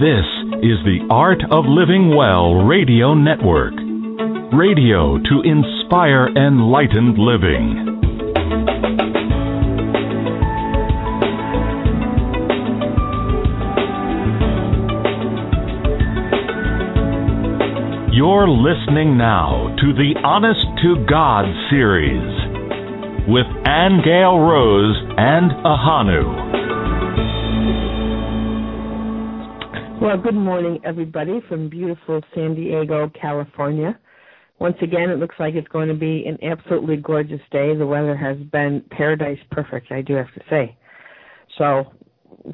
This is the Art of Living Well Radio Network. Radio to inspire enlightened living. You're listening now to the Honest to God series with Angel Rose and Ahanu. Well, good morning, everybody, from beautiful San Diego, California. Once again, it looks like it's going to be an absolutely gorgeous day. The weather has been paradise perfect, I do have to say. So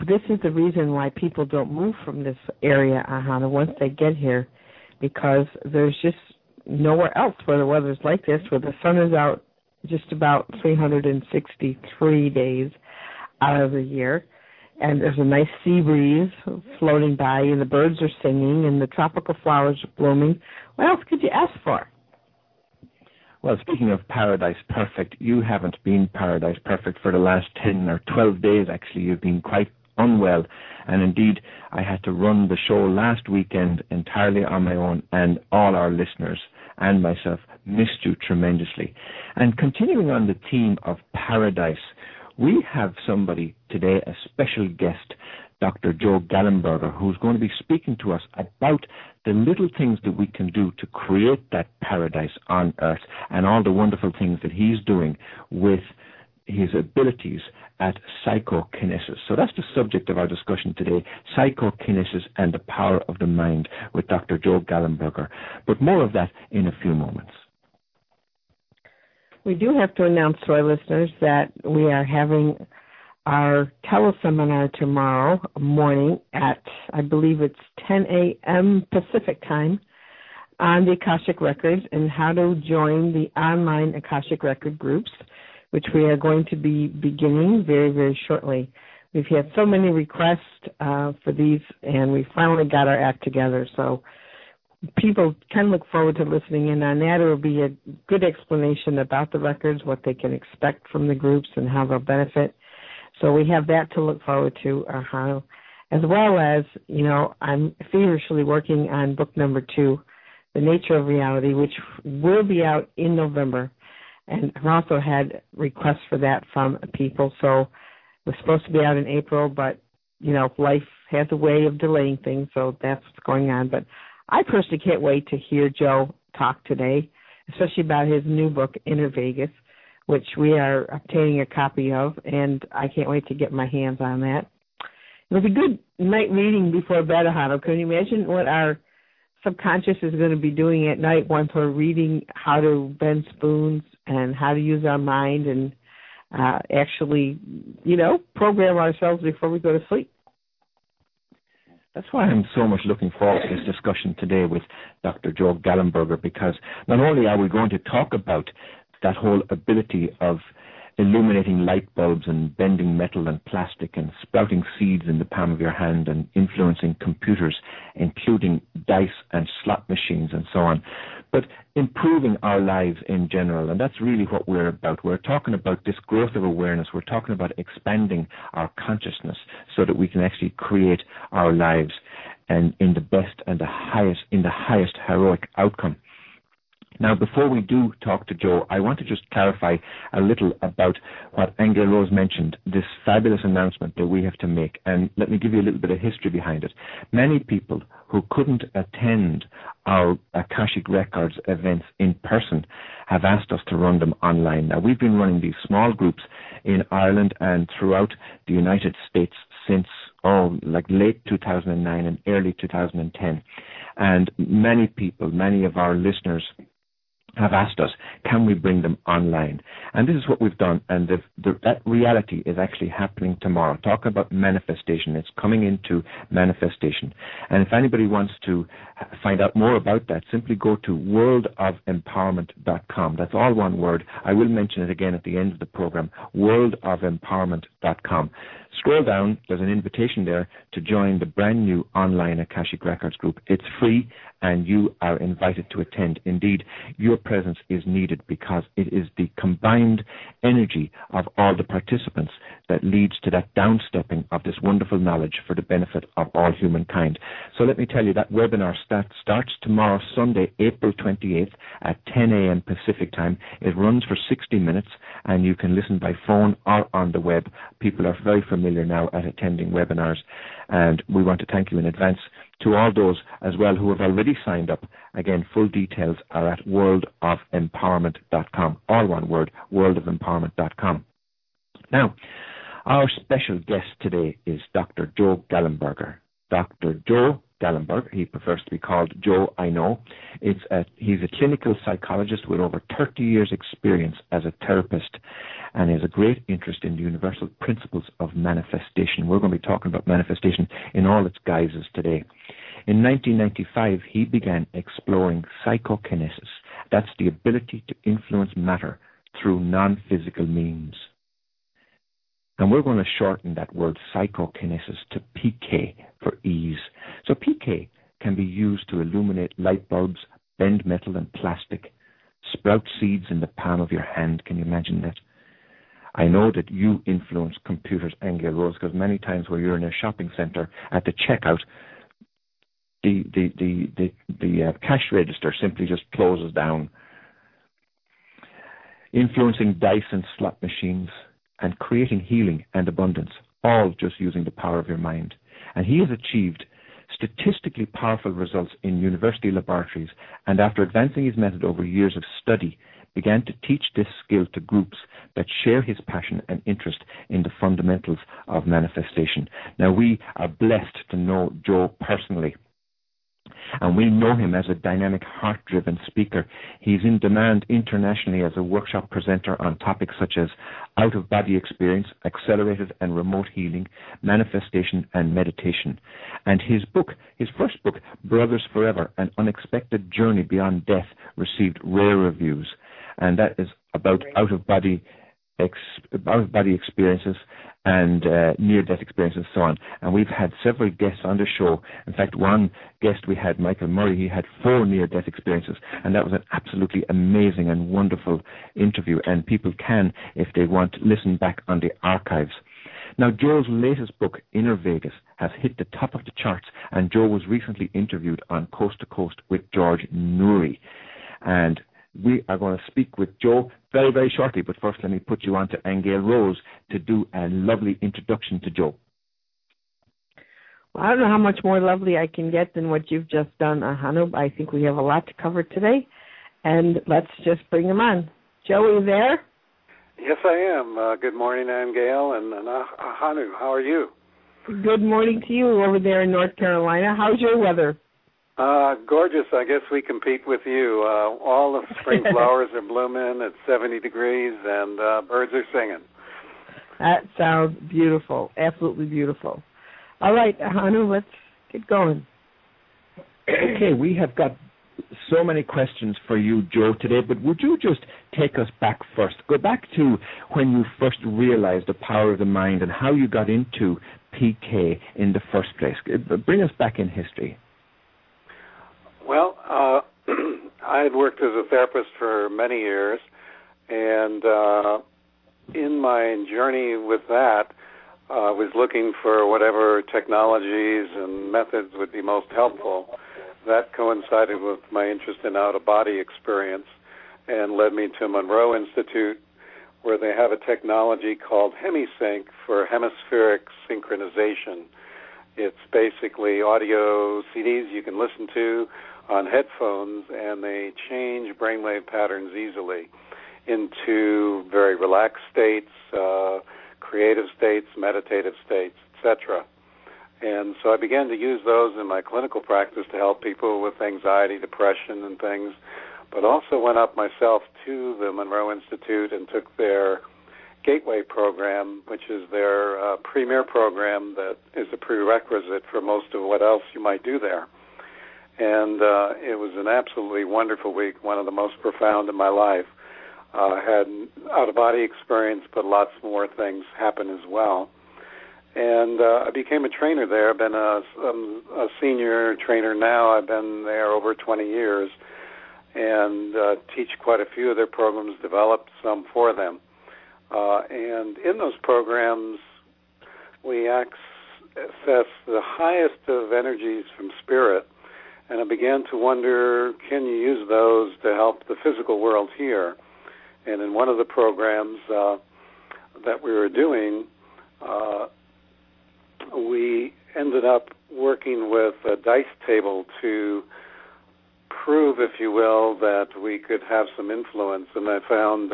this is the reason why people don't move from this area, Ahanu, once they get here. Because there's just nowhere else where the weather's like this, where the sun is out just about 363 days out of the year, and there's a nice sea breeze floating by, and the birds are singing, and the tropical flowers are blooming. What else could you ask for? Well, speaking of paradise perfect, you haven't been paradise perfect for the last 10 or 12 days, actually. You've been quite unwell, and indeed I had to run the show last weekend entirely on my own, and all our listeners and myself missed you tremendously. And continuing on the theme of paradise, we have somebody today, a special guest, Dr. Joe Gallenberger, who's going to be speaking to us about the little things that we can do to create that paradise on earth, and all the wonderful things that he's doing with his abilities at psychokinesis. So that's the subject of our discussion today, psychokinesis and the power of the mind, with Dr. Joe Gallenberger. But more of that in a few moments. We do have to announce to our listeners that we are having our teleseminar tomorrow morning at, I believe it's 10 a.m. Pacific time, on the Akashic Records and how to join the online Akashic Record groups, which we are going to be beginning very, very shortly. We've had so many requests for these, and we finally got our act together. So people can look forward to listening in on that. It will be a good explanation about the records, what they can expect from the groups, and how they'll benefit. So we have that to look forward to, as well as, you know, I'm feverishly working on book number 2, The Nature of Reality, which will be out in November. And I've also had requests for that from people. So it was supposed to be out in April, but, you know, life has a way of delaying things, so that's what's going on. But I personally can't wait to hear Joe talk today, especially about his new book, Inner Vegas, which we are obtaining a copy of, and I can't wait to get my hands on that. It'll be good night reading before bed, Ahanu. Can you imagine what our subconscious is going to be doing at night once we're reading how to bend spoons and how to use our mind and actually, you know, program ourselves before we go to sleep. That's why I'm so much looking forward to this discussion today with Dr. Joe Gallenberger, because not only are we going to talk about that whole ability of illuminating light bulbs and bending metal and plastic and sprouting seeds in the palm of your hand and influencing computers, including dice and slot machines and so on, but improving our lives in general. And that's really what we're about. We're talking about this growth of awareness. We're talking about expanding our consciousness so that we can actually create our lives and in the best and the highest heroic outcome. Now, before we do talk to Joe, I want to just clarify a little about what Angel Rose mentioned, this fabulous announcement that we have to make. And let me give you a little bit of history behind it. Many people who couldn't attend our Akashic Records events in person have asked us to run them online. Now, we've been running these small groups in Ireland and throughout the United States since late 2009 and early 2010. And many people, many of our listeners, have asked us, can we bring them online? And this is what we've done, and that reality is actually happening tomorrow. Talk about manifestation. It's coming into manifestation. And if anybody wants to find out more about that, simply go to worldofempowerment.com. That's all one word. I will mention it again at the end of the program, worldofempowerment.com. Scroll down. There's an invitation there to join the brand new online Akashic Records group. It's free, and you are invited to attend. Indeed, your presence is needed because it is the combined energy of all the participants that leads to that downstepping of this wonderful knowledge for the benefit of all humankind. So let me tell you, that webinar starts tomorrow, Sunday, April 28th at 10 a.m. Pacific time. It runs for 60 minutes, and you can listen by phone or on the web. People are very familiar now at attending webinars, and we want to thank you in advance to all those as well who have already signed up. Again, full details are at worldofempowerment.com, all one word, worldofempowerment.com. Now, our special guest today is Dr. Joe Gallenberger. Dr. Joe Gallenberger, he prefers to be called Joe, I know. He's a clinical psychologist with over 30 years' experience as a therapist, and has a great interest in the universal principles of manifestation. We're going to be talking about manifestation in all its guises today. In 1995, he began exploring psychokinesis. That's the ability to influence matter through non-physical means. And we're going to shorten that word psychokinesis to PK for ease. So PK can be used to illuminate light bulbs, bend metal and plastic, sprout seeds in the palm of your hand. Can you imagine that? I know that you influence computers, Angel Rose, because many times where you're in a shopping center at the checkout, the cash register simply just closes down. Influencing dice and slot machines, and creating healing and abundance, all just using the power of your mind. And he has achieved statistically powerful results in university laboratories, and after advancing his method over years of study, began to teach this skill to groups that share his passion and interest in the fundamentals of manifestation. Now, we are blessed to know Joe personally, and we know him as a dynamic, heart-driven speaker. He's in demand internationally as a workshop presenter on topics such as out-of-body experience, accelerated and remote healing, manifestation and meditation. And his book, his first book, Brothers Forever, An Unexpected Journey Beyond Death, received rare reviews. And that is about out-of-body experiences and near-death experiences and so on. And we've had several guests on the show. In fact, one guest we had, Michael Murray, he had 4 near-death experiences, and that was an absolutely amazing and wonderful interview. And people can, if they want, listen back on the archives. Now, Joe's latest book, Inner Vegas, has hit the top of the charts, and Joe was recently interviewed on Coast to Coast with George Noory. And we are going to speak with Joe very, very shortly, but first let me put you on to Angel Rose to do a lovely introduction to Joe. Well, I don't know how much more lovely I can get than what you've just done, Ahanu. I think we have a lot to cover today, and let's just bring him on. Joe, are you there? Yes, I am. Good morning, Angel, and Ahanu, how are you? Good morning to you over there in North Carolina. How's your weather? Gorgeous. I guess we compete with you. All the spring flowers are blooming at 70 degrees, and birds are singing. That sounds beautiful, absolutely beautiful. All right, Ahanu, let's get going. Okay, we have got so many questions for you, Joe, today, but would you just take us back first? Go back to when you first realized the power of the mind and how you got into PK in the first place. Bring us back in history. Well, I had worked as a therapist for many years, and in my journey with that, I was looking for whatever technologies and methods would be most helpful. That coincided with my interest in out-of-body experience and led me to Monroe Institute, where they have a technology called Hemi-Sync for hemispheric synchronization. It's basically audio CDs you can listen to on headphones, and they change brainwave patterns easily into very relaxed states, creative states, meditative states, etc. And so I began to use those in my clinical practice to help people with anxiety, depression, and things, but also went up myself to the Monroe Institute and took their Gateway program, which is their premier program that is a prerequisite for most of what else you might do there. And it was an absolutely wonderful week, one of the most profound in my life. I had out-of-body experience, but lots more things happen as well. And I became a trainer there. I've been a senior trainer now. I've been there over 20 years and teach quite a few of their programs, developed some for them. And in those programs, we access the highest of energies from spirit. And I began to wonder, can you use those to help the physical world here? And in one of the programs that we were doing, we ended up working with a dice table to prove, if you will, that we could have some influence. And I found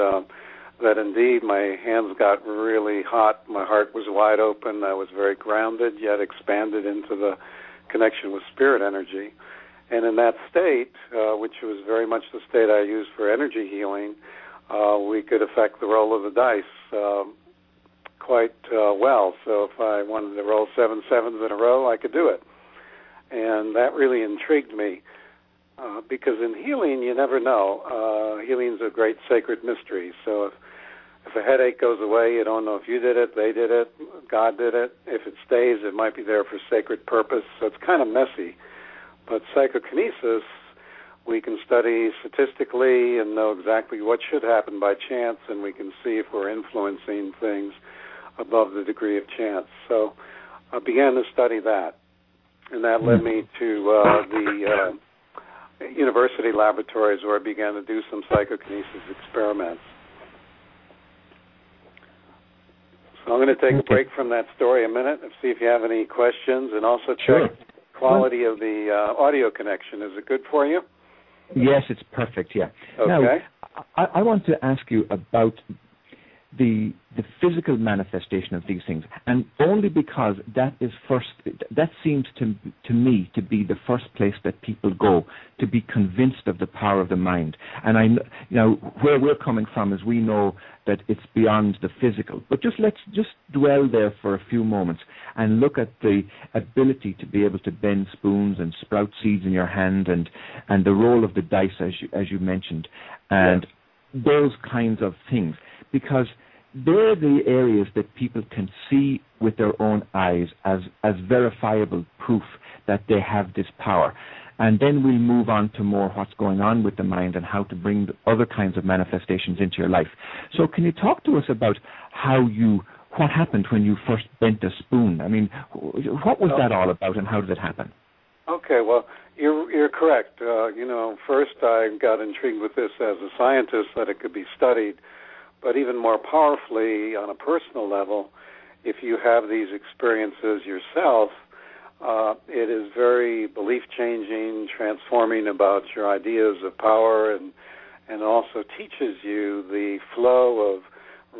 that indeed my hands got really hot, my heart was wide open, I was very grounded, yet expanded into the connection with spirit energy. And in that state, which was very much the state I used for energy healing, we could affect the roll of the dice quite well. So if I wanted to roll 7 sevens in a row, I could do it. And that really intrigued me because in healing, you never know. Healing's a great sacred mystery. So if a headache goes away, you don't know if you did it, they did it, God did it. If it stays, it might be there for sacred purpose. So it's kind of messy. But psychokinesis, we can study statistically and know exactly what should happen by chance, and we can see if we're influencing things above the degree of chance. So I began to study that, and that led me to the university laboratories where I began to do some psychokinesis experiments. So I'm going to take a break from that story a minute and see if you have any questions, and also check the quality of the audio connection. Is it good for you? Yes, it's perfect, yeah. Okay. Now, I want to ask you about the physical manifestation of these things, and only because that seems to me to be the first place that people go to be convinced of the power of the mind. And I, where we're coming from is we know that it's beyond the physical. But let's dwell there for a few moments and look at the ability to be able to bend spoons and sprout seeds in your hand and the roll of the dice as you mentioned, and those kinds of things. Because they're the areas that people can see with their own eyes as verifiable proof that they have this power. And then we'll move on to more what's going on with the mind and how to bring other kinds of manifestations into your life. So can you talk to us about what happened when you first bent a spoon? I mean, what was that all about and how did it happen? Okay, well, you're correct. First I got intrigued with this as a scientist, that it could be studied. But even more powerfully, on a personal level, if you have these experiences yourself, it is very belief-changing, transforming about your ideas of power, and also teaches you the flow of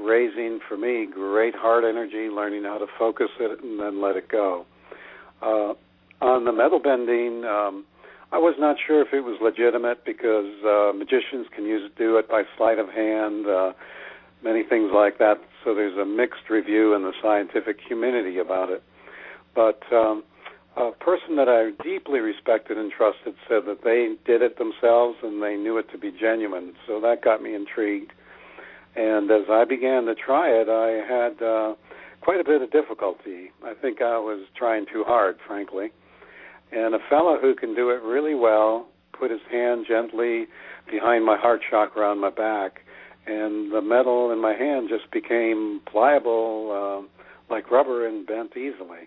raising, for me, great heart energy, learning how to focus it and then let it go. On the metal bending, I was not sure if it was legitimate because magicians can do it by sleight of hand, many things like that, so there's a mixed review in the scientific community about it. But a person that I deeply respected and trusted said that they did it themselves and they knew it to be genuine, so that got me intrigued. And as I began to try it, I had quite a bit of difficulty. I think I was trying too hard, frankly. And a fellow who can do it really well put his hand gently behind my heart chakra on my back, and the metal in my hand just became pliable like rubber and bent easily.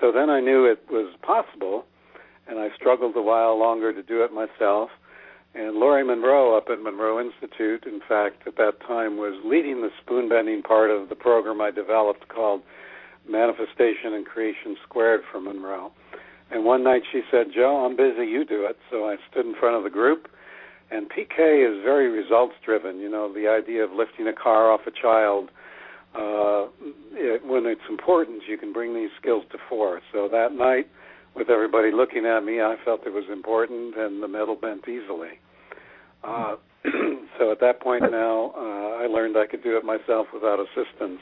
So then I knew it was possible, and I struggled a while longer to do it myself. And Laurie Monroe up at Monroe Institute, in fact, at that time was leading the spoon bending part of the program I developed called Manifestation and Creation Squared for Monroe. And one night she said, "Joe, I'm busy, you do it." So I stood in front of the group. And PK is very results-driven. The idea of lifting a car off a child, when it's important, you can bring these skills to fore. So that night, with everybody looking at me, I felt it was important, and the metal bent easily. So at that point now, I learned I could do it myself without assistance.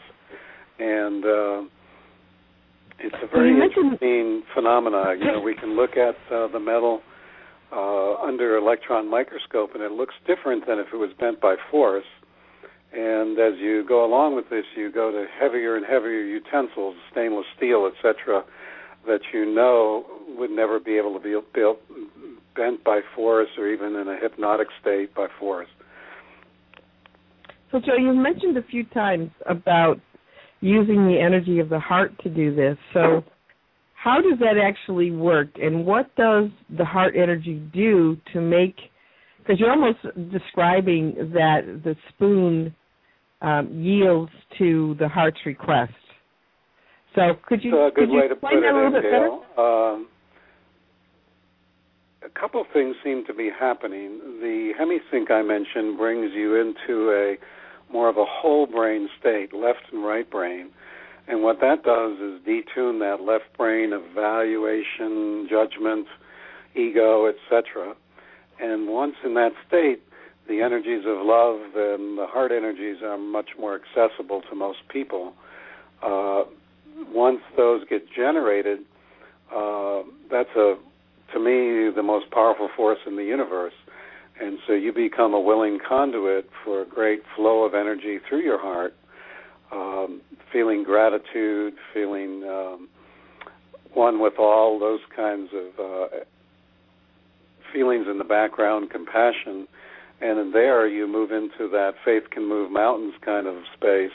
And it's a very interesting phenomena. We can look at the metal under electron microscope, and it looks different than if it was bent by force. And as you go along with this, you go to heavier and heavier utensils, stainless steel, etc., that would never be able to be built, bent by force, or even in a hypnotic state by force. So, Joe, you mentioned a few times about using the energy of the heart to do this. So how does that actually work, and what does the heart energy do to make, because you're almost describing that the spoon yields to the heart's request. So could you explain that a little bit better? A couple of things seem to be happening. The Hemi-Sync I mentioned brings you into a more of a whole brain state, left and right brain. And what that does is detune that left brain of valuation, judgment, ego, etc. And once in that state, the energies of love and the heart energies are much more accessible to most people. Once those get generated, that's to me the most powerful force in the universe. And so you become a willing conduit for a great flow of energy through your heart, feeling gratitude, feeling one with all those kinds of feelings in the background, compassion. And in there you move into that faith can move mountains kind of space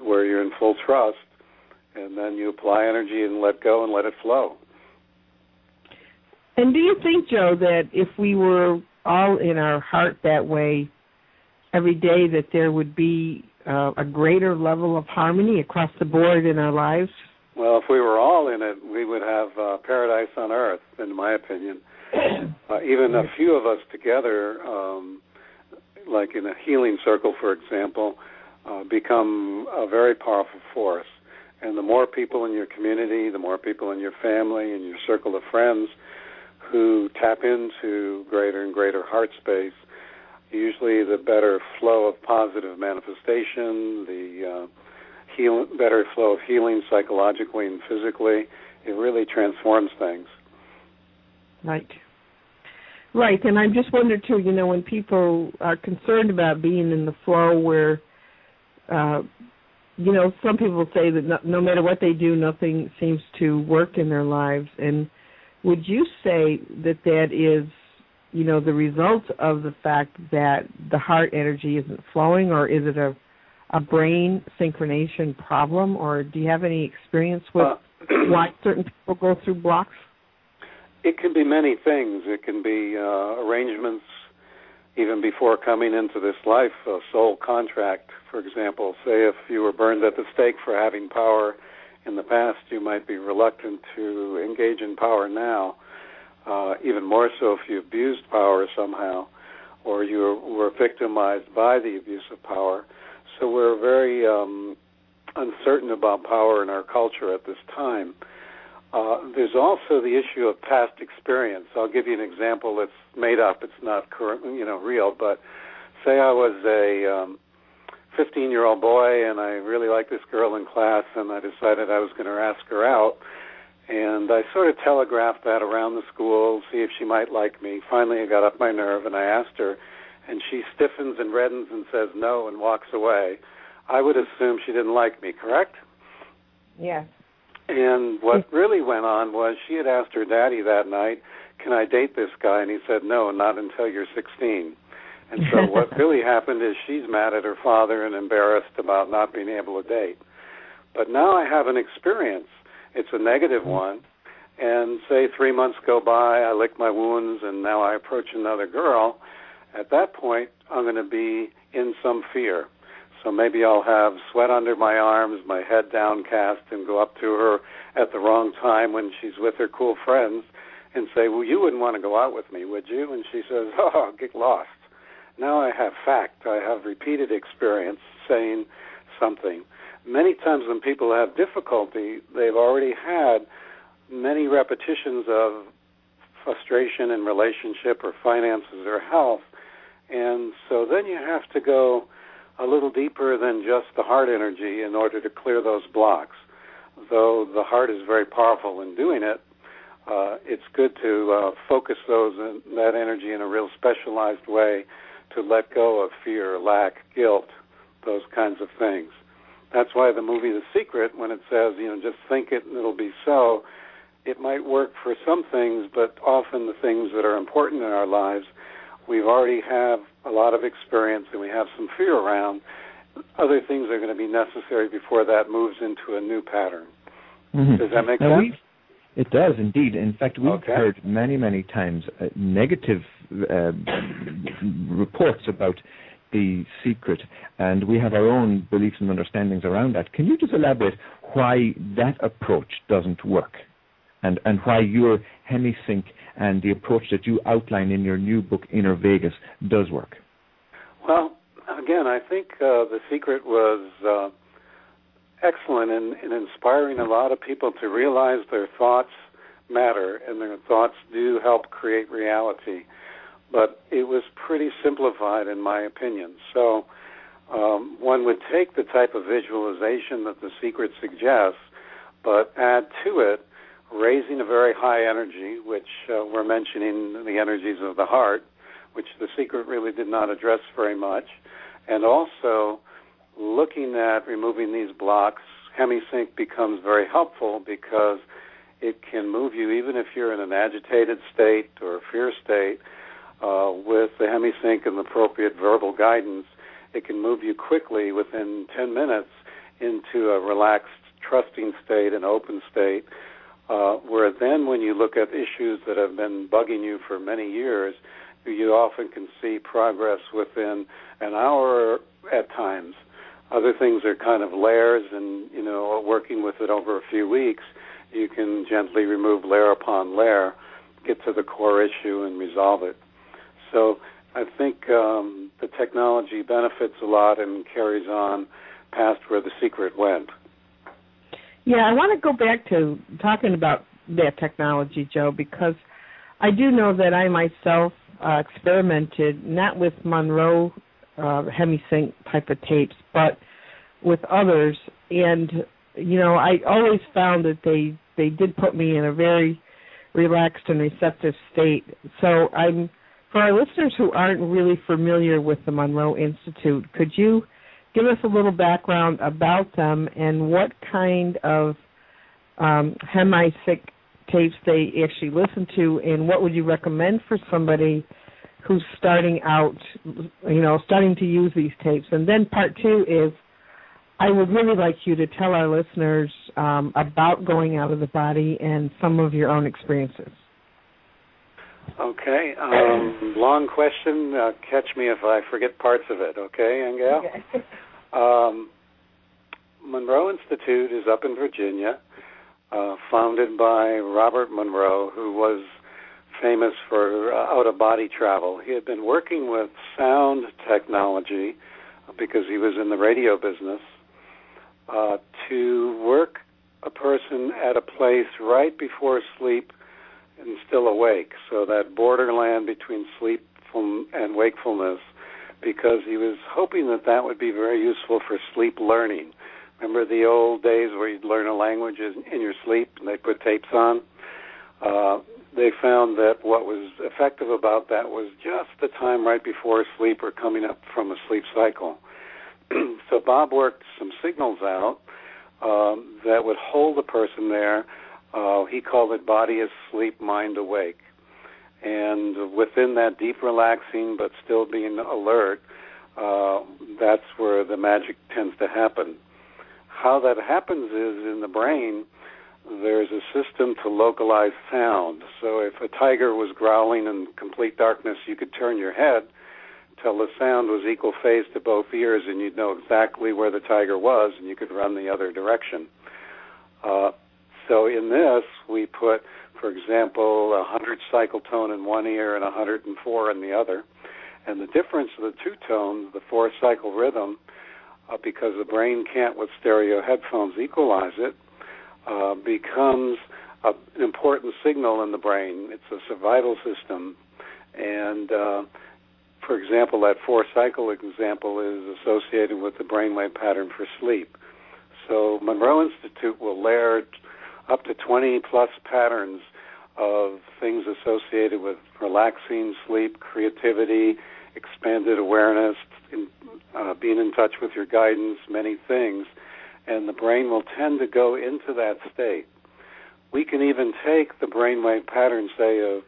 where you're in full trust, and then you apply energy and let go and let it flow. And do you think, Joe, that if we were all in our heart that way every day, that there would be a greater level of harmony across the board in our lives? Well, if we were all in it, we would have paradise on earth, in my opinion. Even a few of us together, like in a healing circle, for example, become a very powerful force. And the more people in your community, the more people in your family and your circle of friends who tap into greater and greater heart space, usually the better flow of positive manifestation, the better flow of healing psychologically and physically. It really transforms things. Right. And I just wonder, too, you know, when people are concerned about being in the flow where, you know, some people say that no matter what they do, nothing seems to work in their lives. And would you say that that is, you know, the result of the fact that the heart energy isn't flowing, or is it a brain synchronization problem, or do you have any experience with why certain people go through blocks? It can be many things. It can be arrangements even before coming into this life, a soul contract, for example. Say if you were burned at the stake for having power in the past, you might be reluctant to engage in power now, even more so if you abused power somehow or you were victimized by the abuse of power. So we're very uncertain about power in our culture at this time. There's also the issue of past experience. I'll give you an example that's made up. It's not current, you know, real, but say I was a 15-year-old boy and I really liked this girl in class and I decided I was going to ask her out. And I sort of telegraphed that around the school, see if she might like me. Finally, I got up my nerve and I asked her, and she stiffens and reddens and says no and walks away. I would assume she didn't like me, correct? Yes. Yeah. And what really went on was she had asked her daddy that night, can I date this guy? And he said, no, not until you're 16. And so what really happened is she's mad at her father and embarrassed about not being able to date. But now I have an experience. It's a negative one. And say 3 months go by, I lick my wounds, and now I approach another girl. At that point, I'm going to be in some fear. So maybe I'll have sweat under my arms, my head downcast, and go up to her at the wrong time when she's with her cool friends and say, well, you wouldn't want to go out with me, would you? And she says, oh, get lost. Now I have fact. I have repeated experience saying something. Many times when people have difficulty, they've already had many repetitions of frustration in relationship or finances or health. And so then you have to go a little deeper than just the heart energy in order to clear those blocks. Though the heart is very powerful in doing it, it's good to focus those that energy in a real specialized way to let go of fear, lack, guilt, those kinds of things. That's why the movie The Secret, when it says, you know, just think it and it'll be so, it might work for some things, but often the things that are important in our lives we've already have a lot of experience and we have some fear around, other things are going to be necessary before that moves into a new pattern. Mm-hmm. Does that make sense? It does indeed. In fact, we've heard many, many times negative reports about the secret, and we have our own beliefs and understandings around that. Can you just elaborate why that approach doesn't work, and why your Hemi-Sync and the approach that you outline in your new book, Inner Vegas, does work? Well, again, I think the secret was excellent in inspiring a lot of people to realize their thoughts matter and their thoughts do help create reality. But it was pretty simplified, in my opinion. So one would take the type of visualization that the secret suggests, but add to it raising a very high energy, which we're mentioning the energies of the heart, which the secret really did not address very much, and also looking at removing these blocks. Hemi-Sync becomes very helpful because it can move you, even if you're in an agitated state or a fear state, with the Hemi-Sync and the appropriate verbal guidance, it can move you quickly within 10 minutes into a relaxed, trusting state, an open state, where then when you look at issues that have been bugging you for many years, you often can see progress within an hour at times. Other things are kind of layers, and, you know, working with it over a few weeks, you can gently remove layer upon layer, get to the core issue and resolve it. So I think the technology benefits a lot and carries on past where the secret went. Yeah, I want to go back to talking about that technology, Joe, because I do know that I myself experimented not with Monroe Hemi-Sync type of tapes, but with others. And, you know, I always found that they did put me in a very relaxed and receptive state. So I'm... For our listeners who aren't really familiar with the Monroe Institute, could you give us a little background about them and what kind of Hemi-Sync tapes they actually listen to, and what would you recommend for somebody who's starting out, you know, starting to use these tapes? And then part two is I would really like you to tell our listeners about going out of the body and some of your own experiences. Okay. Long question. Catch me if I forget parts of it, okay, Angel? Okay. Monroe Institute is up in Virginia, founded by Robert Monroe, who was famous for out-of-body travel. He had been working with sound technology because he was in the radio business to work a person at a place right before sleep and still awake, so that borderland between sleep and wakefulness, because he was hoping that that would be very useful for sleep learning. Remember the old days where you'd learn a language in your sleep and they put tapes on? They found that what was effective about that was just the time right before sleep or coming up from a sleep cycle. So Bob worked some signals out that would hold the person there. He called it body asleep, mind awake. And within that deep relaxing but still being alert, that's where the magic tends to happen. How that happens is in the brain, there's a system to localize sound. So if a tiger was growling in complete darkness, you could turn your head till the sound was equal phase to both ears and you'd know exactly where the tiger was and you could run the other direction. So in this, we put, for example, 100 cycle tone in one ear and 104 in the other. And the difference of the two tones, the four-cycle rhythm, because the brain can't with stereo headphones equalize it, becomes an important signal in the brain. It's a survival system. And, for example, that four-cycle example is associated with the brainwave pattern for sleep. So Monroe Institute will layer up to 20-plus patterns of things associated with relaxing, sleep, creativity, expanded awareness, being in touch with your guidance, many things, and the brain will tend to go into that state. We can even take the brainwave pattern, say, of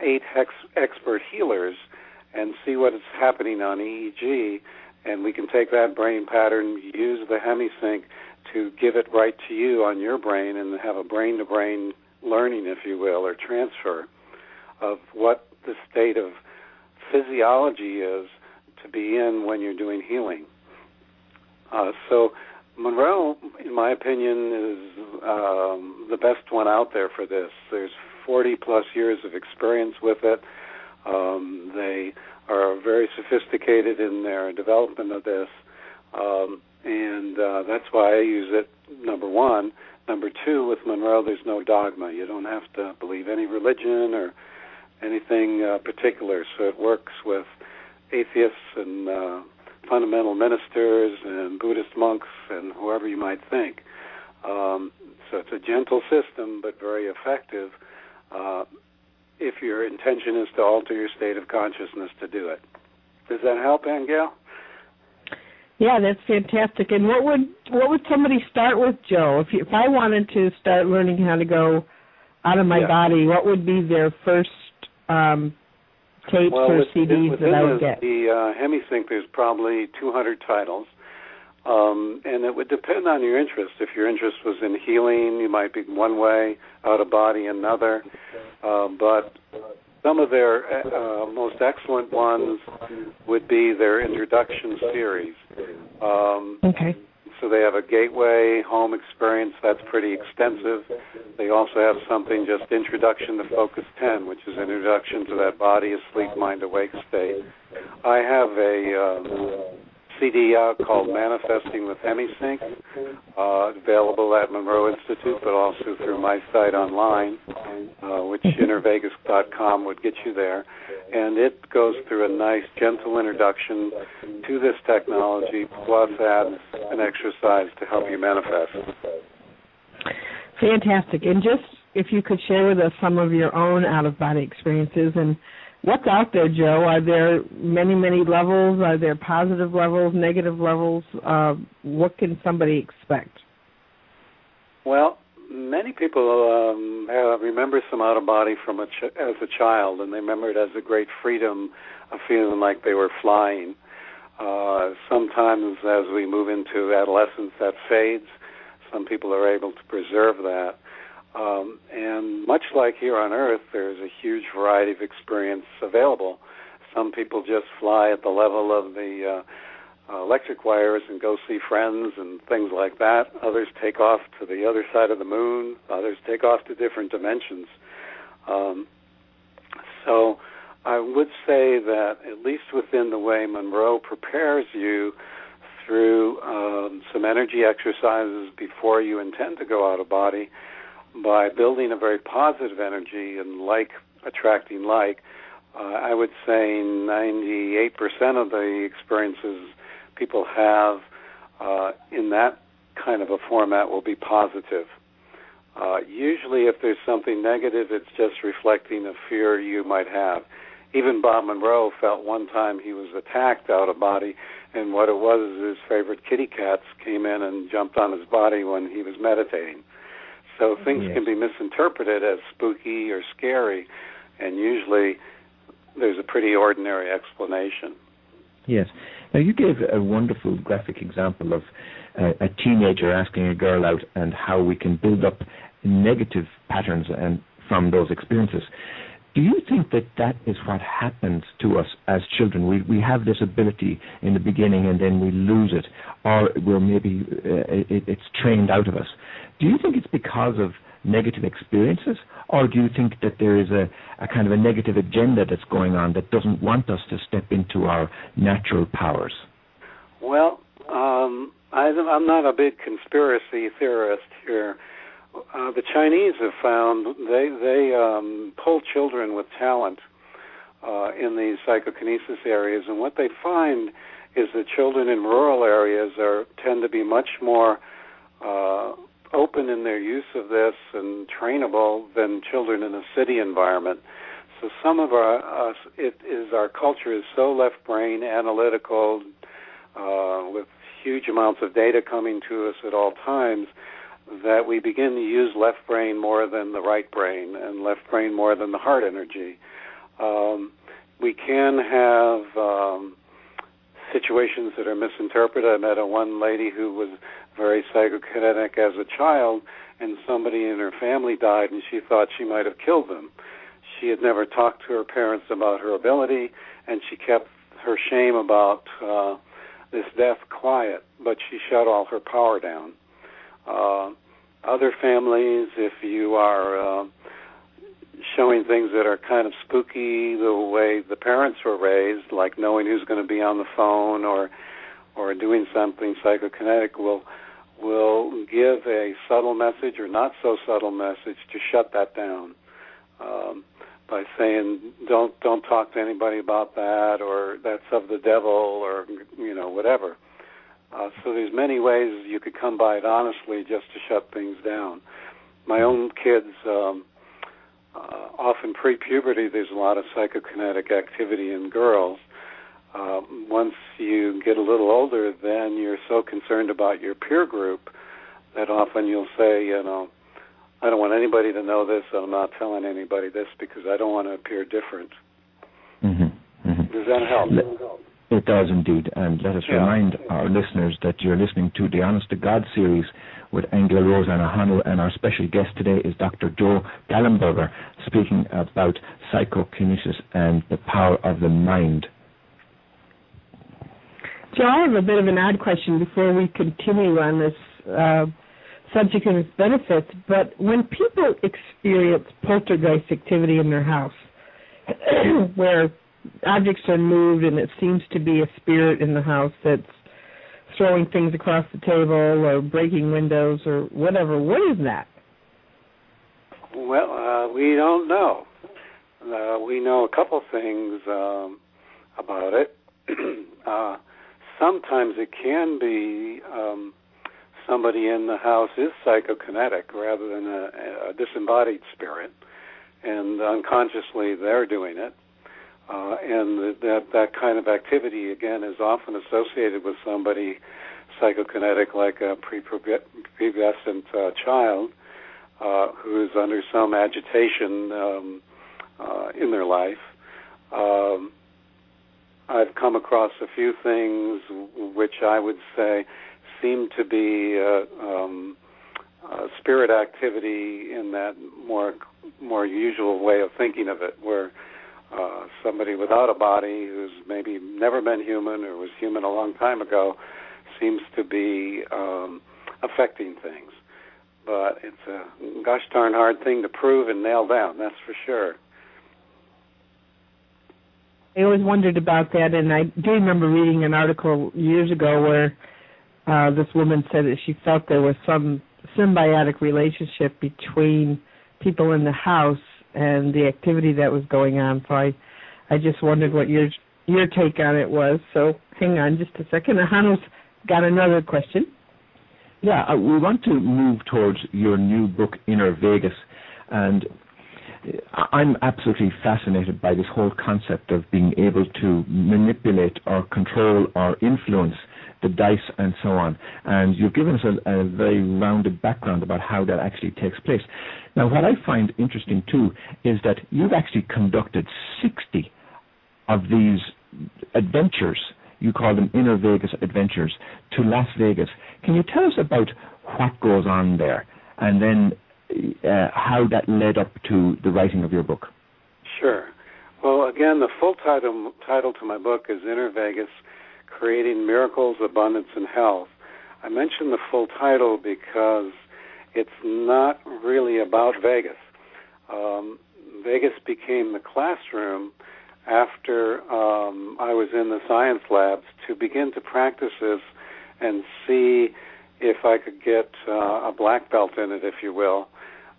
8 expert healers and see what is happening on EEG, and we can take that brain pattern, use the Hemi-Sync to give it right to you on your brain and have a brain-to-brain learning, if you will, or transfer of what the state of physiology is to be in when you're doing healing. So Monroe, in my opinion, is the best one out there for this. There's 40-plus years of experience with it. They are very sophisticated in their development of this, and that's why I use it, number one. Number two, with Monroe, there's no dogma. You don't have to believe any religion or anything particular, so it works with atheists and fundamental ministers and Buddhist monks and whoever you might think. So it's a gentle system but very effective if your intention is to alter your state of consciousness to do it. Does that help, Angel? Yeah, that's fantastic. And what would somebody start with, Joe? If I wanted to start learning how to go out of my body, what would be their first tapes or CDs that I would get? The Hemi-Sync, there's probably 200 titles, and it would depend on your interest. If your interest was in healing, you might be one way, out of body another. But some of their most excellent ones would be their introduction series. Okay. So they have a Gateway home experience that's pretty extensive. They also have something just Introduction to Focus 10, which is introduction to that body asleep, mind awake state. I have a CD out called Manifesting with Hemi-Sync, available at Monroe Institute, but also through my site online, which innervegas.com would get you there. And it goes through a nice, gentle introduction to this technology, plus adds an exercise to help you manifest. Fantastic. And just if you could share with us some of your own out-of-body experiences and what's out there, Joe? Are there many, many levels? Are there positive levels, negative levels? What can somebody expect? Well, many people remember some out-of-body from as a child, and they remember it as a great freedom of feeling like they were flying. Sometimes as we move into adolescence, that fades. Some people are able to preserve that. And much like here on Earth, there's a huge variety of experience available. Some people just fly at the level of the electric wires and go see friends and things like that. Others take off to the other side of the moon. Others take off to different dimensions. So I would say that at least within the way Monroe prepares you through some energy exercises before you intend to go out of body, by building a very positive energy and attracting I would say 98% of the experiences people have in that kind of a format will be positive. Usually if there's something negative, it's just reflecting a fear you might have. Even Bob Monroe felt one time he was attacked out of body, and what it was is his favorite kitty cats came in and jumped on his body when he was meditating. So things can be misinterpreted as spooky or scary, and usually there's a pretty ordinary explanation. Yes. Now, you gave a wonderful graphic example of a teenager asking a girl out and how we can build up negative patterns and from those experiences. Do you think that is what happens to us as children? We have this ability in the beginning and then we lose it, or we're maybe it's trained out of us. Do you think it's because of negative experiences, or do you think that there is a kind of a negative agenda that's going on that doesn't want us to step into our natural powers? Well, I'm not a big conspiracy theorist here. The Chinese have found they pull children with talent in these psychokinesis areas, and what they find is that children in rural areas tend to be much more open in their use of this and trainable than children in a city environment. So some of our culture is so left brain analytical, with huge amounts of data coming to us at all times, that we begin to use left brain more than the right brain and left brain more than the heart energy. we can have situations that are misinterpreted. I met a one lady who was very psychokinetic as a child, and somebody in her family died, and she thought she might have killed them. She had never talked to her parents about her ability, and she kept her shame about this death quiet, but she shut all her power down. Other families, if you are showing things that are kind of spooky, the way the parents were raised, like knowing who's going to be on the phone or doing something psychokinetic, will give a subtle message or not so subtle message to shut that down by saying don't talk to anybody about that, or that's of the devil, or whatever. So there's many ways you could come by it honestly just to shut things down. My own kids, often pre-puberty, there's a lot of psychokinetic activity in girls. Once you get a little older, then you're so concerned about your peer group that often you'll say, I don't want anybody to know this, so I'm not telling anybody this because I don't want to appear different. Mm-hmm. Mm-hmm. Does that help? It does indeed, and let us remind our listeners that you're listening to the Honest to God series with Angel Rose and Ahanu, and our special guest today is Dr. Joe Gallenberger, speaking about psychokinesis and the power of the mind. Joe, I have a bit of an odd question before we continue on this subject and its benefits, but when people experience poltergeist activity in their house, where objects are moved and it seems to be a spirit in the house that's throwing things across the table or breaking windows or whatever. What is that? Well, we don't know. We know a couple things about it. Sometimes it can be somebody in the house is psychokinetic rather than a disembodied spirit, and unconsciously they're doing it. And that kind of activity, again, is often associated with somebody psychokinetic, like a prepubescent child who is under some agitation in their life. I've come across a few things which I would say seem to be spirit activity in that more usual way of thinking of it, where somebody without a body who's maybe never been human or was human a long time ago seems to be affecting things. But it's a gosh darn hard thing to prove and nail down, that's for sure. I always wondered about that, and I do remember reading an article years ago where this woman said that she felt there was some symbiotic relationship between people in the house and the activity that was going on. So I just wondered what your take on it was. So hang on just a second. Ahanu's got another question. Yeah, we want to move towards your new book, Inner Vegas, and I'm absolutely fascinated by this whole concept of being able to manipulate or control or influence the dice and so on. And you've given us a very rounded background about how that actually takes place. Now, what I find interesting, too, is that you've actually conducted 60 of these adventures. You call them Inner Vegas adventures to Las Vegas. Can you tell us about what goes on there and then how that led up to the writing of your book? Sure. Well, again, the full title to my book is Inner Vegas, Creating Miracles, Abundance, and Health. I mention the full title because it's not really about Vegas. Vegas became the classroom after I was in the science labs to begin to practice this and see if I could get a black belt in it, if you will.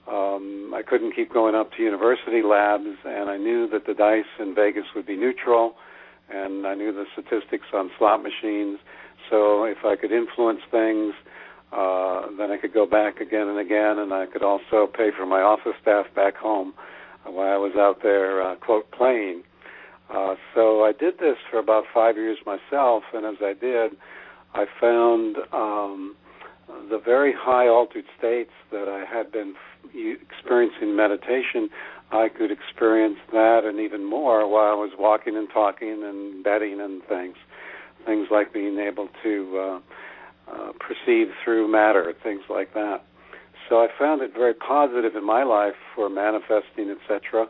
I couldn't keep going up to university labs, and I knew that the dice in Vegas would be neutral, and I knew the statistics on slot machines. So if I could influence things, then I could go back again and again, and I could also pay for my office staff back home while I was out there, quote, playing. So I did this for about 5 years myself, and as I did, I found the very high altered states that I had been experiencing in meditation, I could experience that and even more while I was walking and talking and betting and things. Things like being able to perceive through matter, things like that. So I found it very positive in my life for manifesting, etc.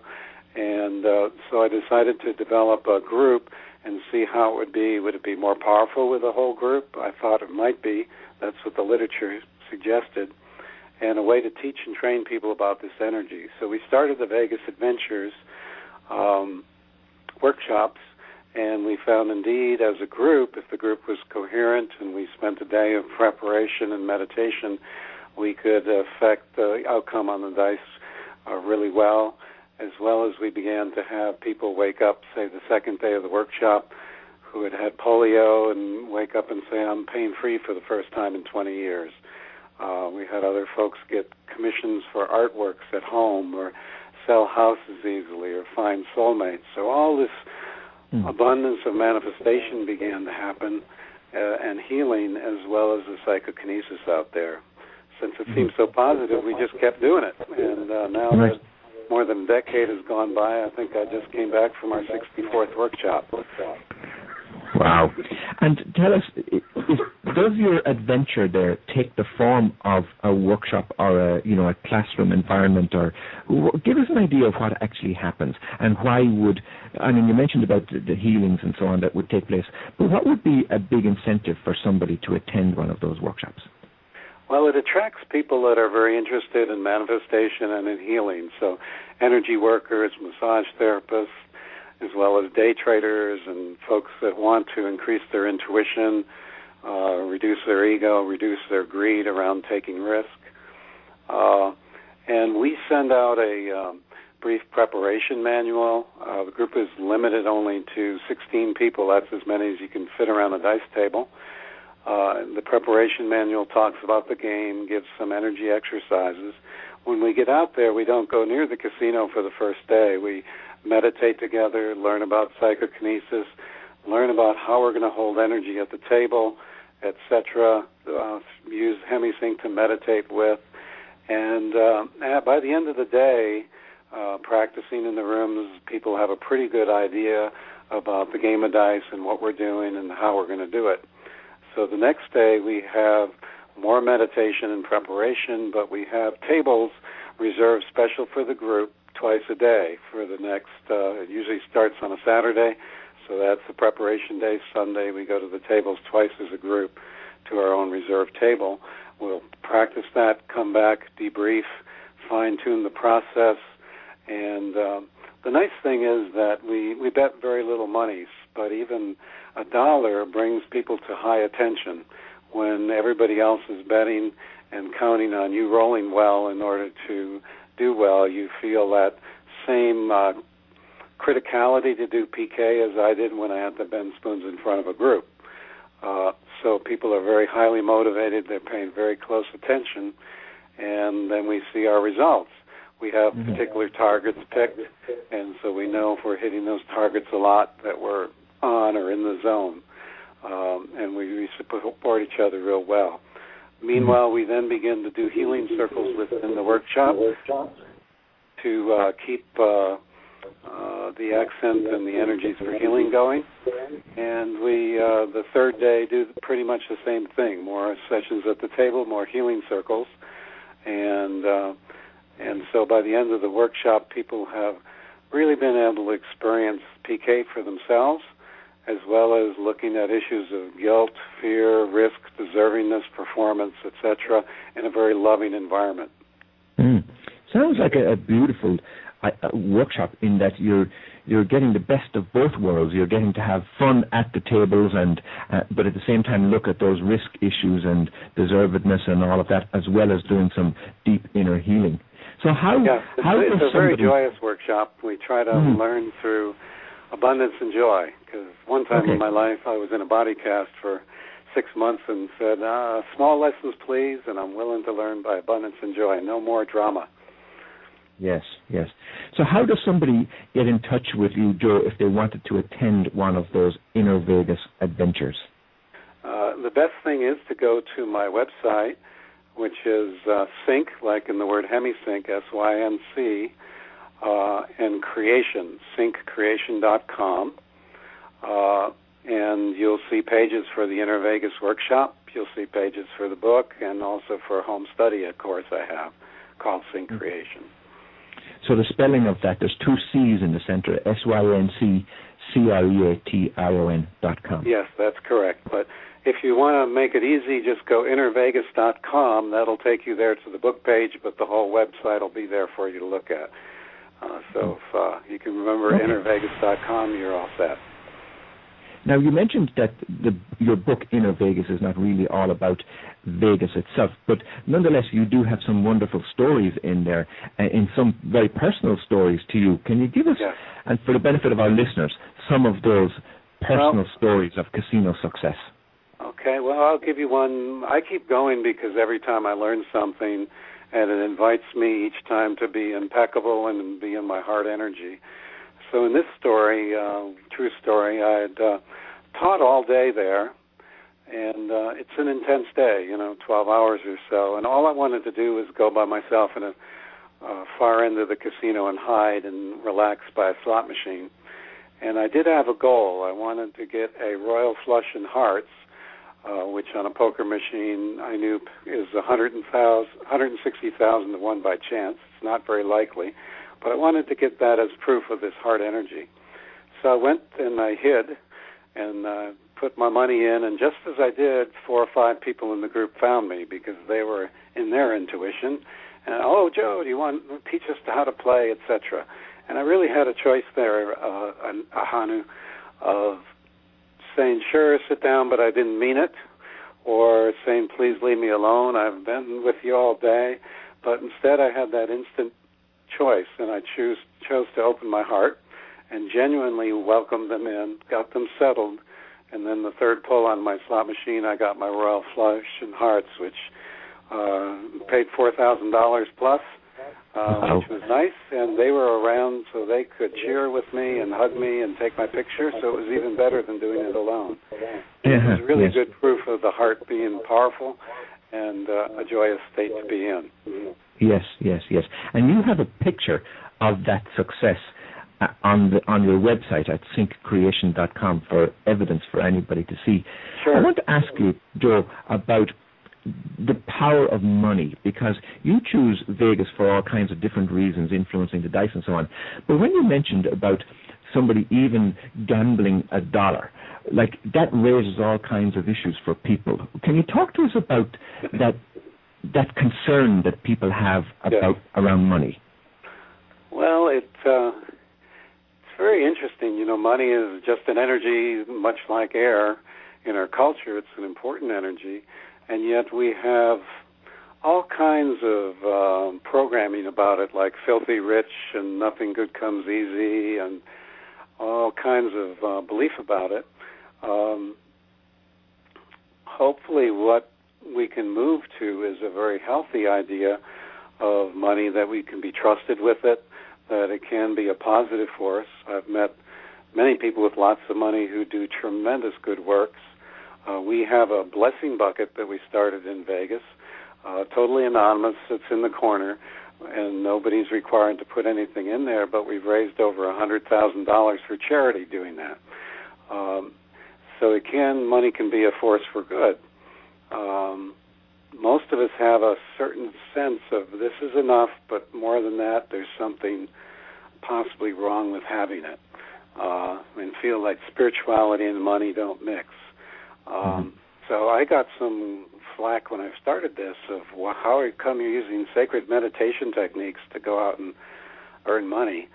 And so I decided to develop a group and see how it would be. Would it be more powerful with a whole group? I thought it might be. That's what the literature suggested. And a way to teach and train people about this energy. So we started the Vegas Adventures workshops, and we found indeed as a group, if the group was coherent and we spent a day of preparation and meditation, we could affect the outcome on the dice really well, as well as we began to have people wake up, say, the second day of the workshop who had had polio and wake up and say, I'm pain-free for the first time in 20 years. We had other folks get commissions for artworks at home or sell houses easily or find soulmates. So all this abundance of manifestation began to happen and healing as well as the psychokinesis out there. Since it seemed so positive, we just kept doing it. And now that more than a decade has gone by, I think I just came back from our 64th workshop. Wow. And tell us, does your adventure there take the form of a workshop or a classroom environment? Or give us an idea of what actually happens and why would, I mean, you mentioned about the healings and so on that would take place, but what would be a big incentive for somebody to attend one of those workshops? Well, it attracts people that are very interested in manifestation and in healing, so energy workers, massage therapists, as well as day traders and folks that want to increase their intuition, reduce their ego, reduce their greed around taking risk. And we send out a brief preparation manual. The group is limited only to 16 people. That's as many as you can fit around a dice table. The preparation manual talks about the game, gives some energy exercises. When we get out there, we don't go near the casino for the first day. We meditate together, learn about psychokinesis, learn about how we're going to hold energy at the table, etc., use Hemi-Sync to meditate with. And by the end of the day, practicing in the rooms, people have a pretty good idea about the game of dice and what we're doing and how we're going to do it. So the next day we have more meditation and preparation, but we have tables reserved special for the group twice a day for the next, it usually starts on a Saturday, so that's the preparation day. Sunday we go to the tables twice as a group to our own reserve table. We'll practice that, come back, debrief, fine-tune the process, and the nice thing is that we bet very little money, but even $1 brings people to high attention when everybody else is betting and counting on you rolling well in order to do well. You feel that same criticality to do PK as I did when I had to bend spoons in front of a group. So people are very highly motivated. They're paying very close attention, and then we see our results. We have particular targets picked, and so we know if we're hitting those targets a lot that we're on or in the zone, and we support each other real well. Meanwhile, we then begin to do healing circles within the workshop to keep the accent and the energies for healing going. And we, the third day, do pretty much the same thing, more sessions at the table, more healing circles. And so by the end of the workshop, people have really been able to experience PK for themselves, as well as looking at issues of guilt, fear, risk, deservingness, performance, etc., in a very loving environment. Sounds like a beautiful workshop in that you're getting the best of both worlds. You're getting to have fun at the tables, and but at the same time look at those risk issues and deservedness and all of that, as well as doing some deep inner healing. So it's a very joyous workshop. We try to learn through abundance and joy, because one time in my life I was in a body cast for 6 months and said, small lessons please, and I'm willing to learn by abundance and joy, no more drama. Yes. So how does somebody get in touch with you, Joe, if they wanted to attend one of those Inner Vegas adventures? the best thing is to go to my website, which is sync, like in the word Hemi-Sync, S-Y-N-C, and creation, synccreation.com. And you'll see pages for the Inner Vegas workshop. You'll see pages for the book and also for a home study, of course, I have called Sync Creation. So the spelling of that, there's two C's in the center, synccreation.com. Yes, that's correct. But if you want to make it easy, just go innervegas.com. That'll take you there to the book page, but the whole website will be there for you to look at. So if you can remember innervegas.com, you're all set. Now, you mentioned that your book, Inner Vegas, is not really all about Vegas itself, but nonetheless, you do have some wonderful stories in there, and some very personal stories to you. Can you give us, yes, and for the benefit of our listeners, some of those personal stories of casino success? Okay, well, I'll give you one. I keep going because every time I learn something, and it invites me each time to be impeccable and be in my heart energy. So in this story, true story, I had taught all day there, and it's an intense day, 12 hours or so, and all I wanted to do was go by myself in a far end of the casino and hide and relax by a slot machine. And I did have a goal. I wanted to get a royal flush in hearts, which on a poker machine I knew is 160,000 to 1 by chance. It's not very likely. But I wanted to get that as proof of this heart energy. So I went and I hid and put my money in, and just as I did, 4 or 5 people in the group found me because they were in their intuition. And, oh, Joe, do you want to teach us how to play, etc.? And I really had a choice there, Ahanu, of saying, sure, sit down, but I didn't mean it, or saying, please leave me alone, I've been with you all day. But instead I had that instant choice, and I chose to open my heart and genuinely welcomed them in, got them settled, and then the third pull on my slot machine, I got my royal flush and hearts, which paid $4,000 plus, which was nice, and they were around so they could cheer with me and hug me and take my picture, so it was even better than doing it alone. It was really good proof of the heart being powerful and a joyous state to be in. Yes. And you have a picture of that success on your website at synccreation.com for evidence for anybody to see. Sure. I want to ask you, Joe, about the power of money, because you choose Vegas for all kinds of different reasons, influencing the dice and so on. But when you mentioned about somebody even gambling $1, like that raises all kinds of issues for people. Can you talk to us about that concern that people have about around money? Well, it's very interesting. Money is just an energy, much like air in our culture. It's an important energy, and yet we have all kinds of programming about it, like filthy rich and nothing good comes easy, and all kinds of belief about it. Hopefully what we can move to is a very healthy idea of money, that we can be trusted with it, that it can be a positive force. I've met many people with lots of money who do tremendous good works. We have a blessing bucket that we started in Vegas, totally anonymous. It's in the corner, and nobody's required to put anything in there, but we've raised over $100,000 for charity doing that. So money can be a force for good. Most of us have a certain sense of this is enough, but more than that, there's something possibly wrong with having it, and feel like spirituality and money don't mix. So I got some flack when I started this of, well, how come you're using sacred meditation techniques to go out and earn money?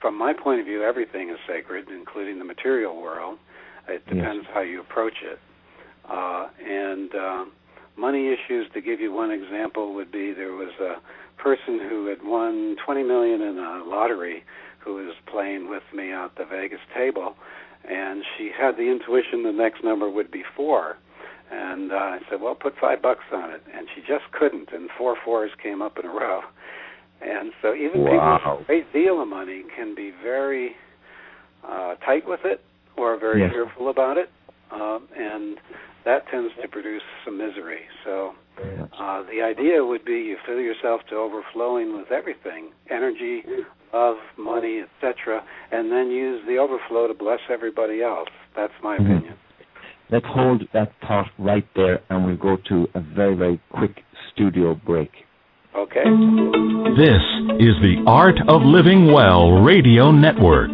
From my point of view, everything is sacred, including the material world. It depends how you approach it. And money issues, to give you one example, would be there was a person who had won $20 million in a lottery who was playing with me at the Vegas table, and she had the intuition the next number would be 4. And I said, well, put $5 on it. And she just couldn't, and 4 fours came up in a row. And so even people with a great deal of money can be very tight with it or very fearful about it. And that tends to produce some misery. So the idea would be you fill yourself to overflowing with everything, energy, love, money, etc., and then use the overflow to bless everybody else. That's my opinion. Let's hold that thought right there, and we'll go to a very, very quick studio break. Okay. This is the Art of Living Well Radio Network.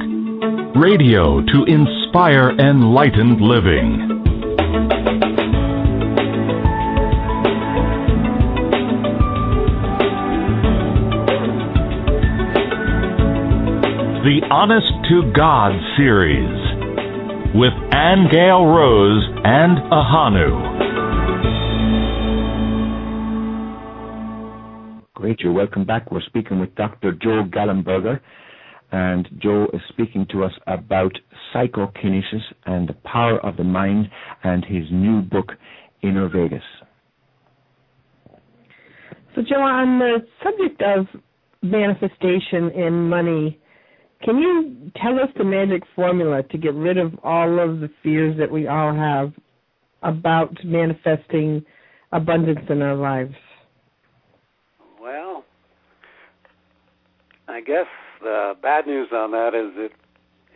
Radio to inspire enlightened living. The Honest to God series with Angel Rose and Ahanu. Great, you're welcome back. We're speaking with Dr. Joe Gallenberger, and Joe is speaking to us about psychokinesis and the power of the mind and his new book, Inner Vegas. So, Joe, on the subject of manifestation and money, can you tell us the magic formula to get rid of all of the fears that we all have about manifesting abundance in our lives? Well, I guess the bad news on that is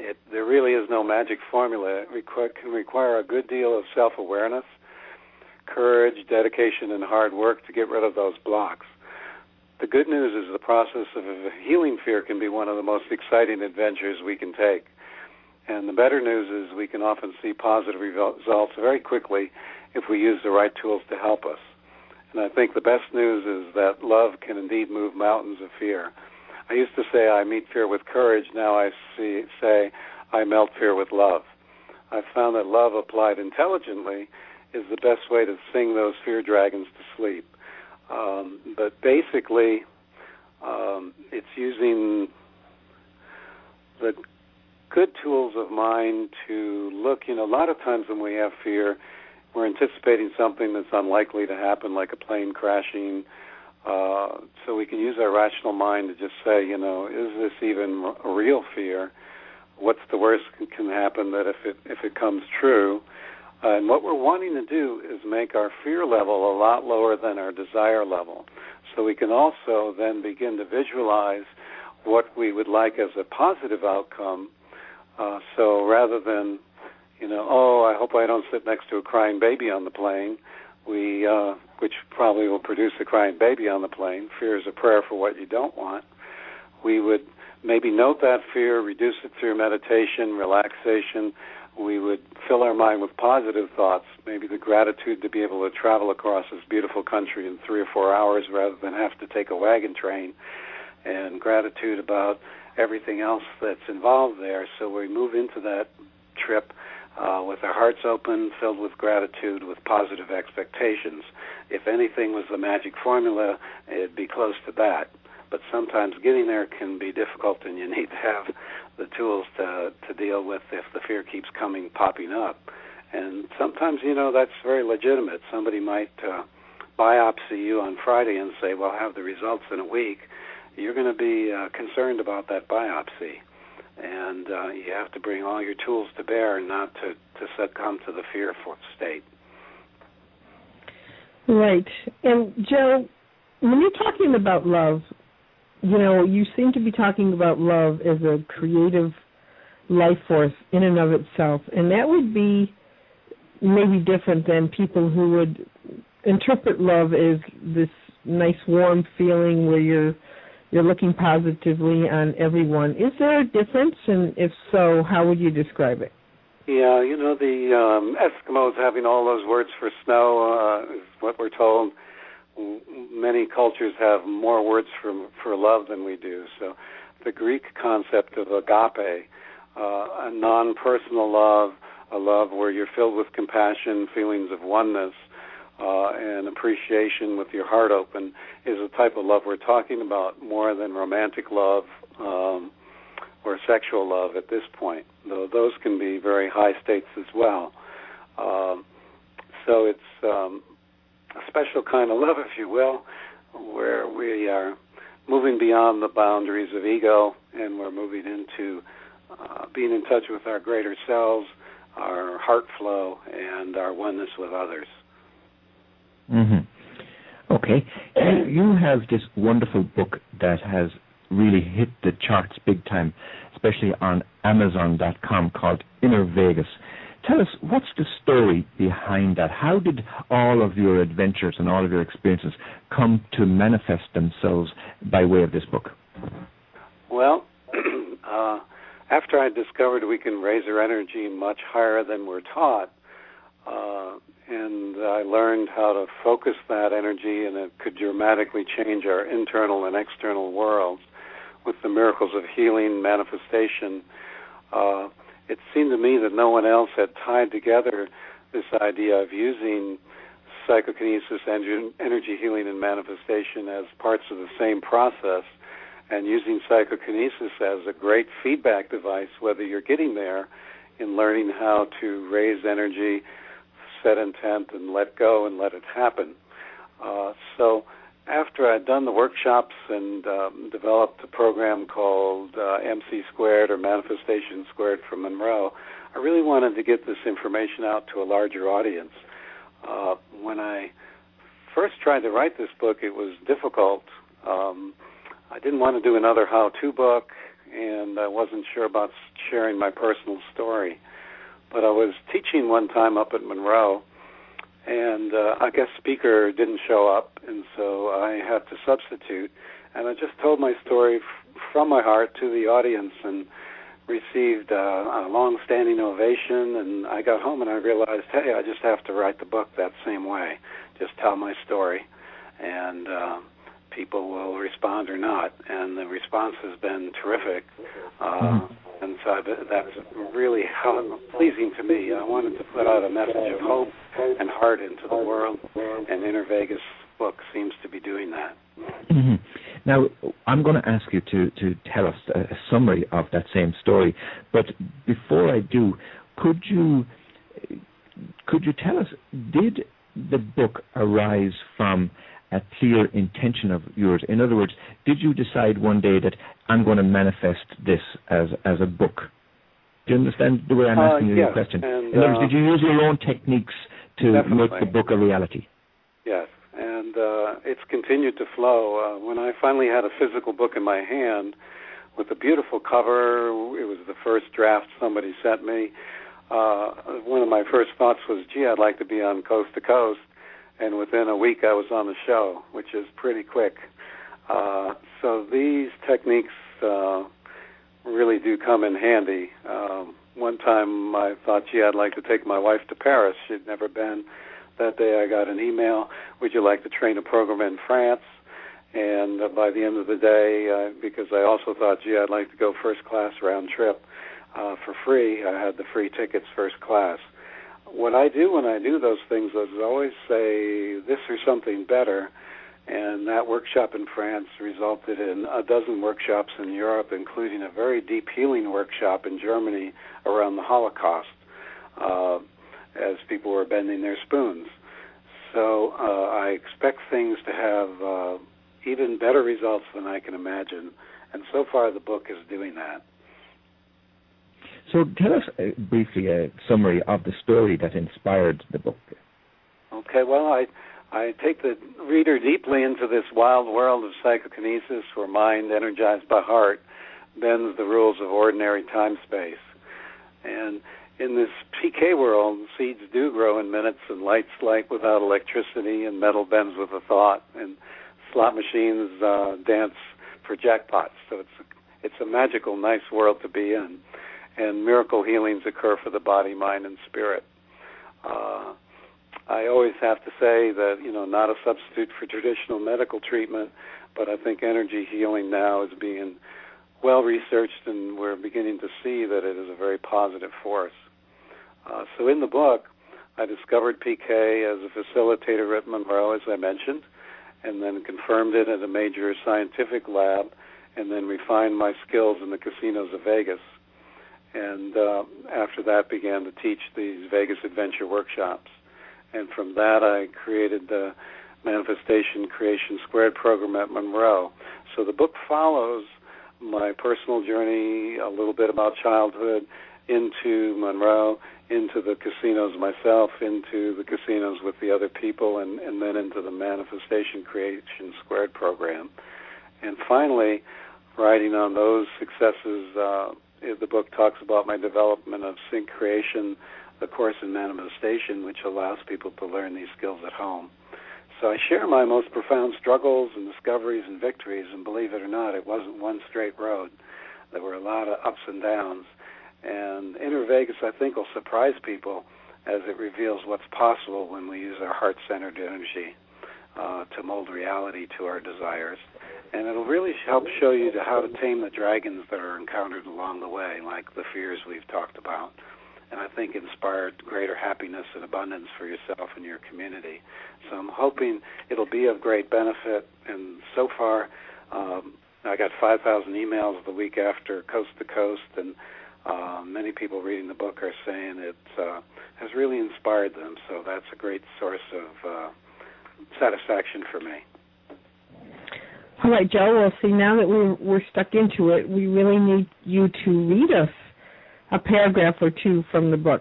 that there really is no magic formula. It can require a good deal of self-awareness, courage, dedication, and hard work to get rid of those blocks. The good news is the process of healing fear can be one of the most exciting adventures we can take. And the better news is we can often see positive results very quickly if we use the right tools to help us. And I think the best news is that love can indeed move mountains of fear. I used to say I meet fear with courage. Now I say I melt fear with love. I've found that love applied intelligently is the best way to sing those fear dragons to sleep. But basically, it's using the good tools of mind to look. You know, a lot of times when we have fear, we're anticipating something that's unlikely to happen, like a plane crashing. So we can use our rational mind to just say, you know, is this even a real fear? What's the worst that can happen that if it comes true? And what we're wanting to do is make our fear level a lot lower than our desire level. So we can also then begin to visualize what we would like as a positive outcome. So rather than, you know, oh, I hope I don't sit next to a crying baby on the plane, which probably will produce a crying baby on the plane. Fear is a prayer for what you don't want. We would maybe note that fear, reduce it through meditation, relaxation. We would fill our mind with positive thoughts, maybe the gratitude to be able to travel across this beautiful country in 3 or 4 hours rather than have to take a wagon train, and gratitude about everything else that's involved there. So we move into that trip with our hearts open, filled with gratitude, with positive expectations. If anything was the magic formula, it'd be close to that. But sometimes getting there can be difficult, and you need to have the tools to deal with if the fear keeps coming, popping up. And sometimes, you know, that's very legitimate. Somebody might biopsy you on Friday and say, well, have the results in a week. You're going to be concerned about that biopsy. And you have to bring all your tools to bear not to succumb to the fearful state. Right. And, Joe, when you're talking about love, you know, you seem to be talking about love as a creative life force in and of itself, and that would be maybe different than people who would interpret love as this nice warm feeling where you're looking positively on everyone. Is there a difference, and if so, how would you describe it? Yeah, you know, the Eskimos having all those words for snow is what we're told. Many cultures have more words for love than we do. So the Greek concept of agape, a non-personal love, a love where you're filled with compassion, feelings of oneness, and appreciation with your heart open, is the type of love we're talking about more than romantic love or sexual love at this point, though those can be very high states as well. So it's... a special kind of love, if you will, where we are moving beyond the boundaries of ego, and we're moving into being in touch with our greater selves, our heart flow, and our oneness with others. Mm-hmm. Okay. You have this wonderful book that has really hit the charts big time, especially on Amazon.com, called Inner Vegas. Tell us, what's the story behind that? How did all of your adventures and all of your experiences come to manifest themselves by way of this book? Well, after I discovered we can raise our energy much higher than we're taught, and I learned how to focus that energy, and it could dramatically change our internal and external worlds with the miracles of healing, manifestation, it seemed to me that no one else had tied together this idea of using psychokinesis, energy healing, and manifestation as parts of the same process, and using psychokinesis as a great feedback device, whether you're getting there in learning how to raise energy, set intent, and let go and let it happen. So after I'd done the workshops and developed a program called MC Squared or Manifestation Squared from Monroe, I really wanted to get this information out to a larger audience. When I first tried to write this book, it was difficult. I didn't want to do another how-to book, and I wasn't sure about sharing my personal story. But I was teaching one time up at Monroe, and our guest speaker didn't show up, and so I had to substitute. And I just told my story from my heart to the audience and received a long-standing ovation. And I got home and I realized, hey, I just have to write the book that same way. Just tell my story, and people will respond or not. And the response has been terrific. And so that's really pleasing to me. I wanted to put out a message of hope and heart into the world, and Inner Vegas book seems to be doing that. Mm-hmm. Now, I'm going to ask you to tell us a summary of that same story. But before I do, could you tell us, did the book arise from a clear intention of yours? In other words, did you decide one day that I'm going to manifest this as a book? Do you understand the way I'm asking you the question? And, in other words, did you use your own techniques to make the book a reality? Yes, and it's continued to flow. When I finally had a physical book in my hand with a beautiful cover, it was the first draft somebody sent me, one of my first thoughts was, gee, I'd like to be on Coast to Coast. And within a week, I was on the show, which is pretty quick. So these techniques really do come in handy. One time I thought, gee, I'd like to take my wife to Paris. She'd never been. That day I got an email, would you like to train a program in France? And by the end of the day, because I also thought, gee, I'd like to go first class round trip for free. I had the free tickets first class. What I do when I do those things is always say this or something better, and that workshop in France resulted in a dozen workshops in Europe, including a very deep healing workshop in Germany around the Holocaust, as people were bending their spoons. So I expect things to have even better results than I can imagine, and so far the book is doing that. So tell us briefly a summary of the story that inspired the book. Okay, well, I take the reader deeply into this wild world of psychokinesis where mind, energized by heart, bends the rules of ordinary time-space. And in this PK world, seeds do grow in minutes, and lights light without electricity, and metal bends with a thought, and slot machines dance for jackpots. So it's a magical, nice world to be in. And miracle healings occur for the body, mind, and spirit. I always have to say that, not a substitute for traditional medical treatment, but I think energy healing now is being well-researched, and we're beginning to see that it is a very positive force. So in the book, I discovered PK as a facilitator at Monroe, as I mentioned, and then confirmed it at a major scientific lab, and then refined my skills in the casinos of Vegas. And after that, began to teach these Vegas adventure workshops. And from that, I created the Manifestation Creation Squared program at Monroe. So the book follows my personal journey, a little bit about childhood, into Monroe, into the casinos myself, into the casinos with the other people, and then into the Manifestation Creation Squared program. And finally, riding on those successes, the book talks about my development of Sync Creation, the course in manifestation, which allows people to learn these skills at home. So I share my most profound struggles and discoveries and victories, and believe it or not, it wasn't one straight road. There were a lot of ups and downs. And Inner Vegas, I think, will surprise people as it reveals what's possible when we use our heart-centered energy to mold reality to our desires. And it'll really help show you how to tame the dragons that are encountered along the way, like the fears we've talked about, and I think inspired greater happiness and abundance for yourself and your community. So I'm hoping it'll be of great benefit. And so far, I got 5,000 emails the week after Coast to Coast, and many people reading the book are saying it has really inspired them. So that's a great source of satisfaction for me. All right, Joe, well, see, now that we're stuck into it, we really need you to read us a paragraph or two from the book.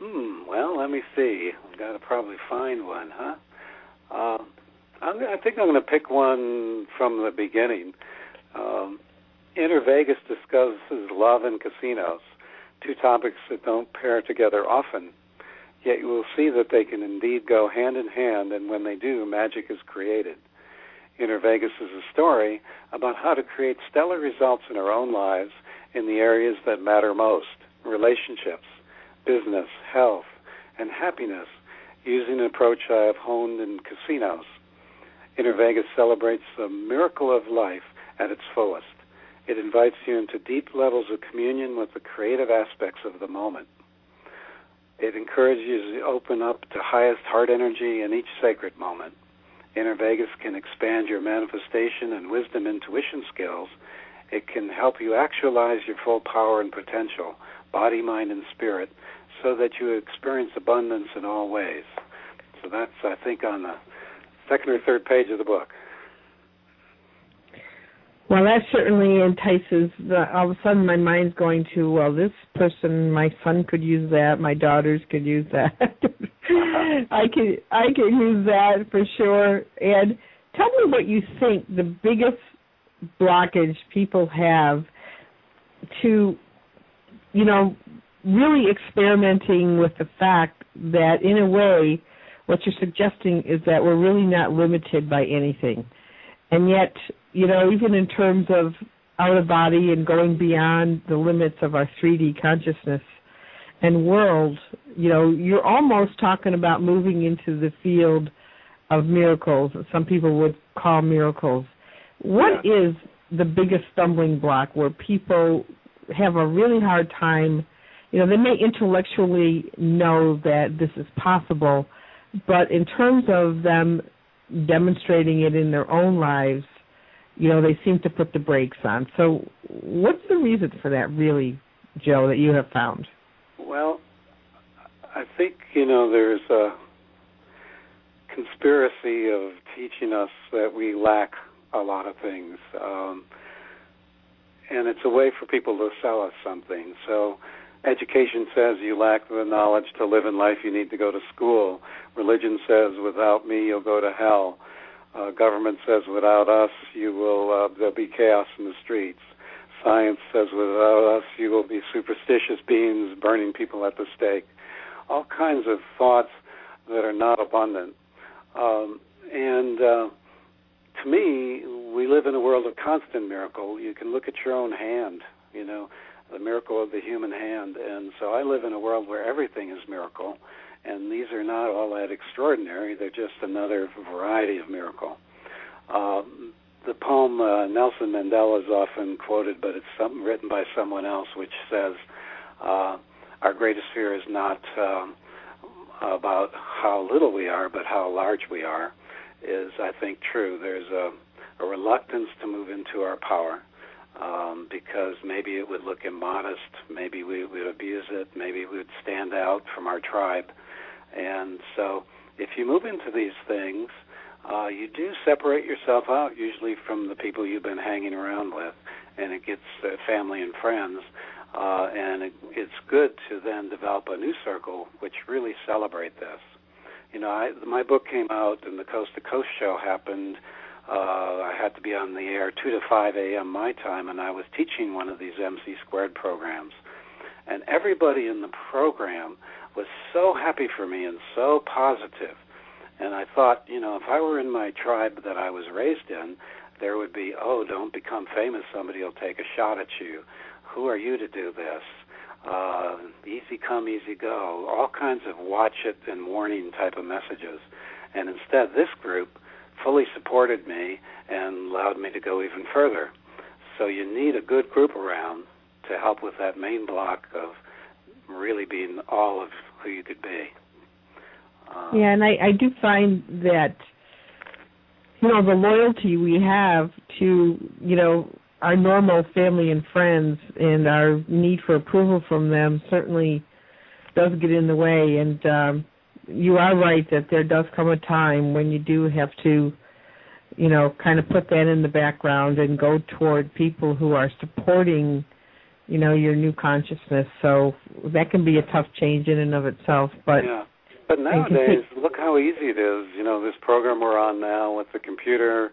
Well, let me see. I've got to probably find one, huh? I think I'm going to pick one from the beginning. Inner Vegas discusses love and casinos, two topics that don't pair together often. Yet you will see that they can indeed go hand in hand, and when they do, magic is created. Inner Vegas is a story about how to create stellar results in our own lives in the areas that matter most, relationships, business, health, and happiness, using an approach I have honed in casinos. Inner Vegas celebrates the miracle of life at its fullest. It invites you into deep levels of communion with the creative aspects of the moment. It encourages you to open up to highest heart energy in each sacred moment. Inner Vegas can expand your manifestation and wisdom intuition skills. It can help you actualize your full power and potential, body, mind, and spirit, so that you experience abundance in all ways. So that's, I think, on the second or third page of the book. Well, that certainly entices. All of a sudden, my mind's going to, well, this person, my son could use that, my daughters could use that. I could use that for sure. And tell me what you think the biggest blockage people have to, you know, really experimenting with the fact that, in a way, what you're suggesting is that we're really not limited by anything. And yet, you know, even in terms of out of body and going beyond the limits of our 3D consciousness and world, you know, you're almost talking about moving into the field of miracles, some people would call miracles. What is the biggest stumbling block where people have a really hard time, you know, they may intellectually know that this is possible, but in terms of them demonstrating it in their own lives, you know, they seem to put the brakes on. So what's the reason for that, really, Joe, that you have found? Well, I think, you know, there's a conspiracy of teaching us that we lack a lot of things. And it's a way for people to sell us something. So education says you lack the knowledge to live in life, you need to go to school. Religion says without me you'll go to hell. Government says without us you will there'll be chaos in the streets. Science says without us you will be superstitious beings burning people at the stake. All kinds of thoughts that are not abundant. To me, we live in a world of constant miracle. You can look at your own hand, you know, the miracle of the human hand. And so I live in a world where everything is miracle, and these are not all that extraordinary. They're just another variety of miracle. The poem Nelson Mandela is often quoted, but it's written by someone else, which says, our greatest fear is not about how little we are, but how large we are. Is, I think, true. There's a reluctance to move into our power because maybe it would look immodest, maybe we would abuse it, maybe we would stand out from our tribe. And so if you move into these things, you do separate yourself out, usually from the people you've been hanging around with, and it gets family and friends. And it's good to then develop a new circle which really celebrate this. You know, my book came out and the Coast to Coast show happened. I had to be on the air 2 to 5 a.m. my time, and I was teaching one of these MC Squared programs. And everybody in the program was so happy for me and so positive. And I thought, you know, if I were in my tribe that I was raised in, there would be, oh, don't become famous. Somebody will take a shot at you. Who are you to do this? Easy come, easy go. All kinds of watch it and warning type of messages. And instead, this group fully supported me and allowed me to go even further. So you need a good group around to help with that main block of really being all of who you could be. Yeah, and I do find that, you know, the loyalty we have to, you know, our normal family and friends and our need for approval from them certainly does get in the way. And you are right that there does come a time when you do have to, you know, kind of put that in the background and go toward people who are supporting, you know, your new consciousness. So that can be a tough change in and of itself. But yeah. But nowadays, look how easy it is. You know, this program we're on now with the computer.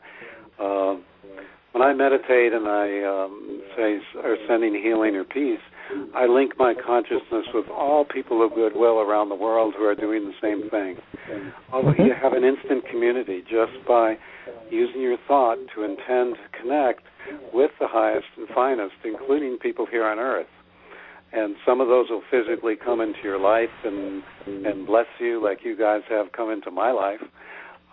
When I meditate and I say, or sending healing or peace, I link my consciousness with all people of goodwill around the world who are doing the same thing. Although you have an instant community just by using your thought to intend to connect with the highest and finest, including people here on Earth. And some of those will physically come into your life and bless you like you guys have come into my life.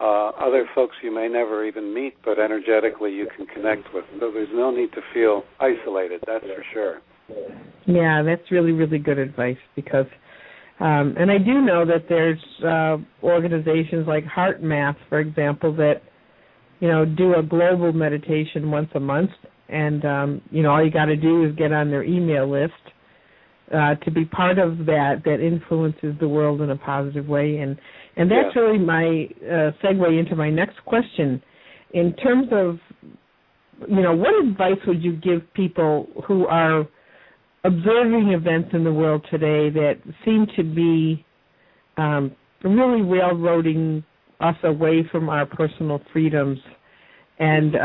Other folks you may never even meet, but energetically you can connect with. So there's no need to feel isolated, that's for sure. Yeah, that's really, really good advice because, and I do know that there's organizations like HeartMath, for example, that, you know, do a global meditation once a month. And, you know, all you got to do is get on their email list. To be part of that influences the world in a positive way. And that's really my segue into my next question. In terms of, you know, what advice would you give people who are observing events in the world today that seem to be really railroading us away from our personal freedoms? And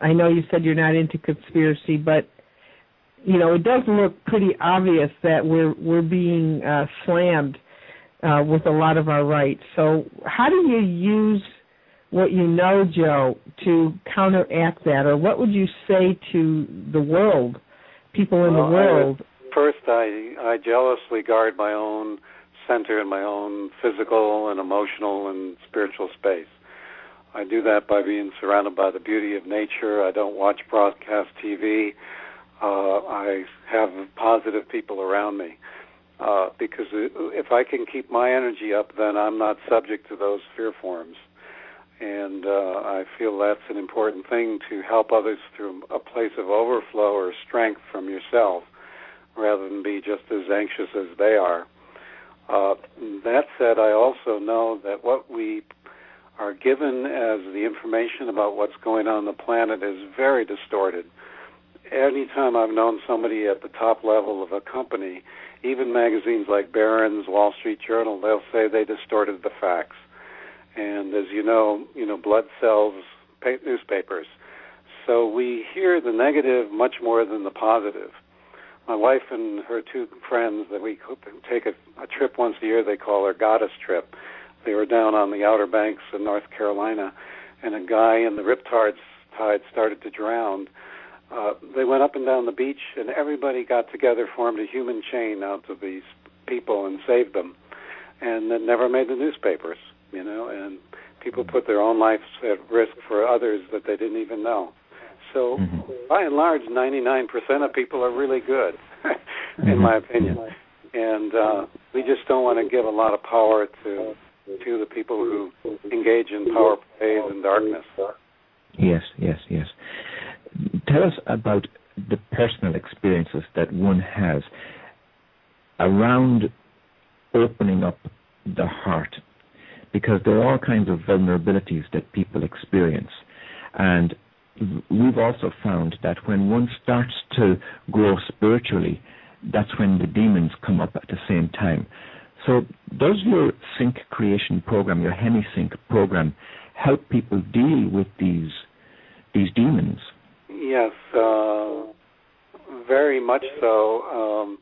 I know you said you're not into conspiracy, but you know, it does look pretty obvious that we're being slammed with a lot of our rights. So how do you use what you know, Joe, to counteract that? Or what would you say to the world, people in the world? First, I jealously guard my own center and my own physical and emotional and spiritual space. I do that by being surrounded by the beauty of nature. I don't watch broadcast TV. I have positive people around me because if I can keep my energy up, then I'm not subject to those fear forms. And I feel that's an important thing to help others through a place of overflow or strength from yourself rather than be just as anxious as they are. That said, I also know that what we are given as the information about what's going on the planet is very distorted. Any time I've known somebody at the top level of a company, even magazines like Barron's, Wall Street Journal, they'll say they distorted the facts. And as you know, blood sells newspapers. So we hear the negative much more than the positive. My wife and her two friends that we take a trip once a year, they call her Goddess Trip. They were down on the Outer Banks in North Carolina, and a guy in the riptide started to drown. They went up and down the beach, and everybody got together, formed a human chain out to these people and saved them. And it never made the newspapers, you know, and people put their own lives at risk for others that they didn't even know. So by and large, 99% of people are really good, in my opinion. And we just don't want to give a lot of power to the people who engage in power plays and darkness. Yes. Tell us about the personal experiences that one has around opening up the heart, because there are all kinds of vulnerabilities that people experience. And we've also found that when one starts to grow spiritually, that's when the demons come up at the same time. So does your Sync Creation program, your Hemi-Sync program, help people deal with these demons? Yes, very much so.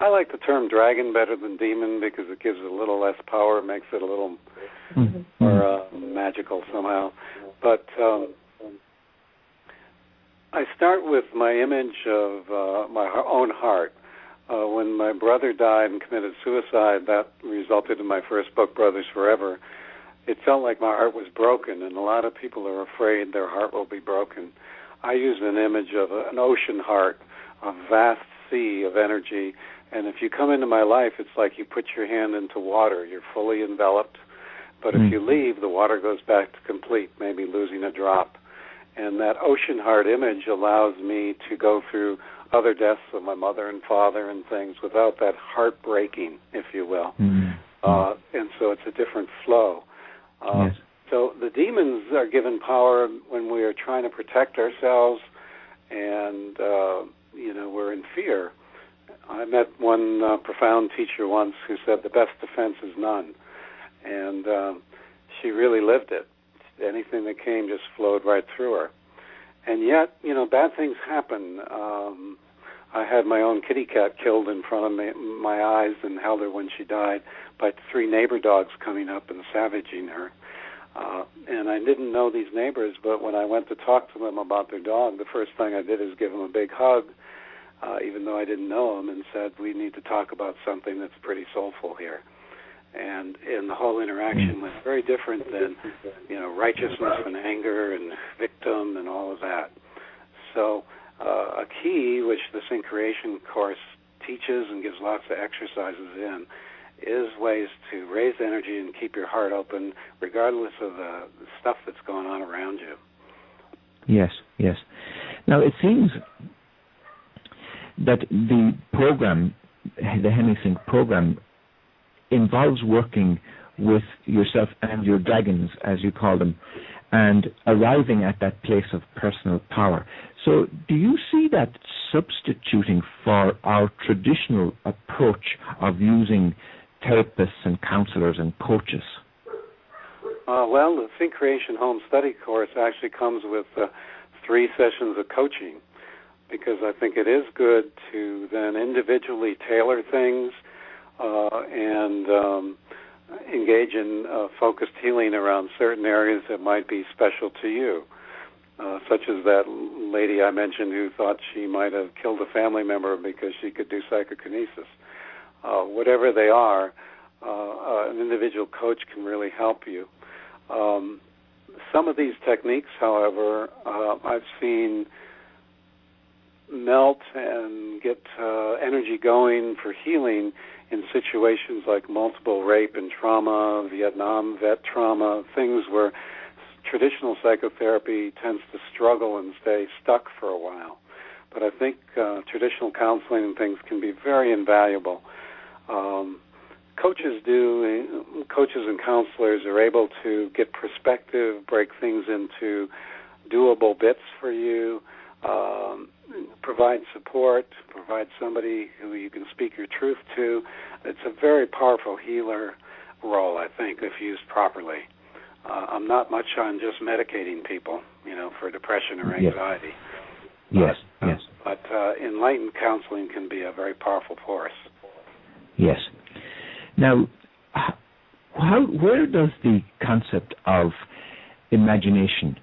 I like the term dragon better than demon because it gives it a little less power, makes it a little more magical somehow. But I start with my image of my own heart. When my brother died and committed suicide, that resulted in my first book, Brothers Forever. It felt like my heart was broken, and a lot of people are afraid their heart will be broken. I used an image of an ocean heart, a vast sea of energy, and if you come into my life, it's like you put your hand into water. You're fully enveloped, but if you leave, the water goes back to complete, maybe losing a drop. And that ocean heart image allows me to go through other deaths of my mother and father and things without that heartbreaking, if you will. And so it's a different flow. Yes. So the demons are given power when we are trying to protect ourselves and, we're in fear. I met one profound teacher once who said the best defense is none. And she really lived it. Anything that came just flowed right through her. And yet, bad things happen. I had my own kitty cat killed in front of my eyes and held her when she died by 3 neighbor dogs coming up and savaging her. And I didn't know these neighbors, but when I went to talk to them about their dog, the first thing I did is give them a big hug, even though I didn't know them, and said, we need to talk about something that's pretty soulful here. And the whole interaction was very different than, righteousness and anger and victim and all of that. So a key, which the SyncCreation course teaches and gives lots of exercises in, is ways to raise energy and keep your heart open regardless of the stuff that's going on around you. Yes, yes. Now, it seems that the program, the Hemi-Sync program, involves working with yourself and your dragons, as you call them, and arriving at that place of personal power. So do you see that substituting for our traditional approach of using therapists and counselors and coaches? Well, the SyncCreation Home Study course actually comes with 3 sessions of coaching, because I think it is good to then individually tailor things and engage in focused healing around certain areas that might be special to you, such as that lady I mentioned who thought she might have killed a family member because she could do psychokinesis. Whatever they are, an individual coach can really help you. Some of these techniques, however, I've seen melt and get energy going for healing in situations like multiple rape and trauma, Vietnam vet trauma, things where traditional psychotherapy tends to struggle and stay stuck for a while. But I think traditional counseling and things can be very invaluable. Coaches and counselors are able to get perspective, break things into doable bits for you, provide support, provide somebody who you can speak your truth to. It's a very powerful healer role, I think, if used properly. I'm not much on just medicating people, for depression or anxiety. Yes, yes. Yes. But enlightened counseling can be a very powerful force. Yes. Now, where does the concept of imagination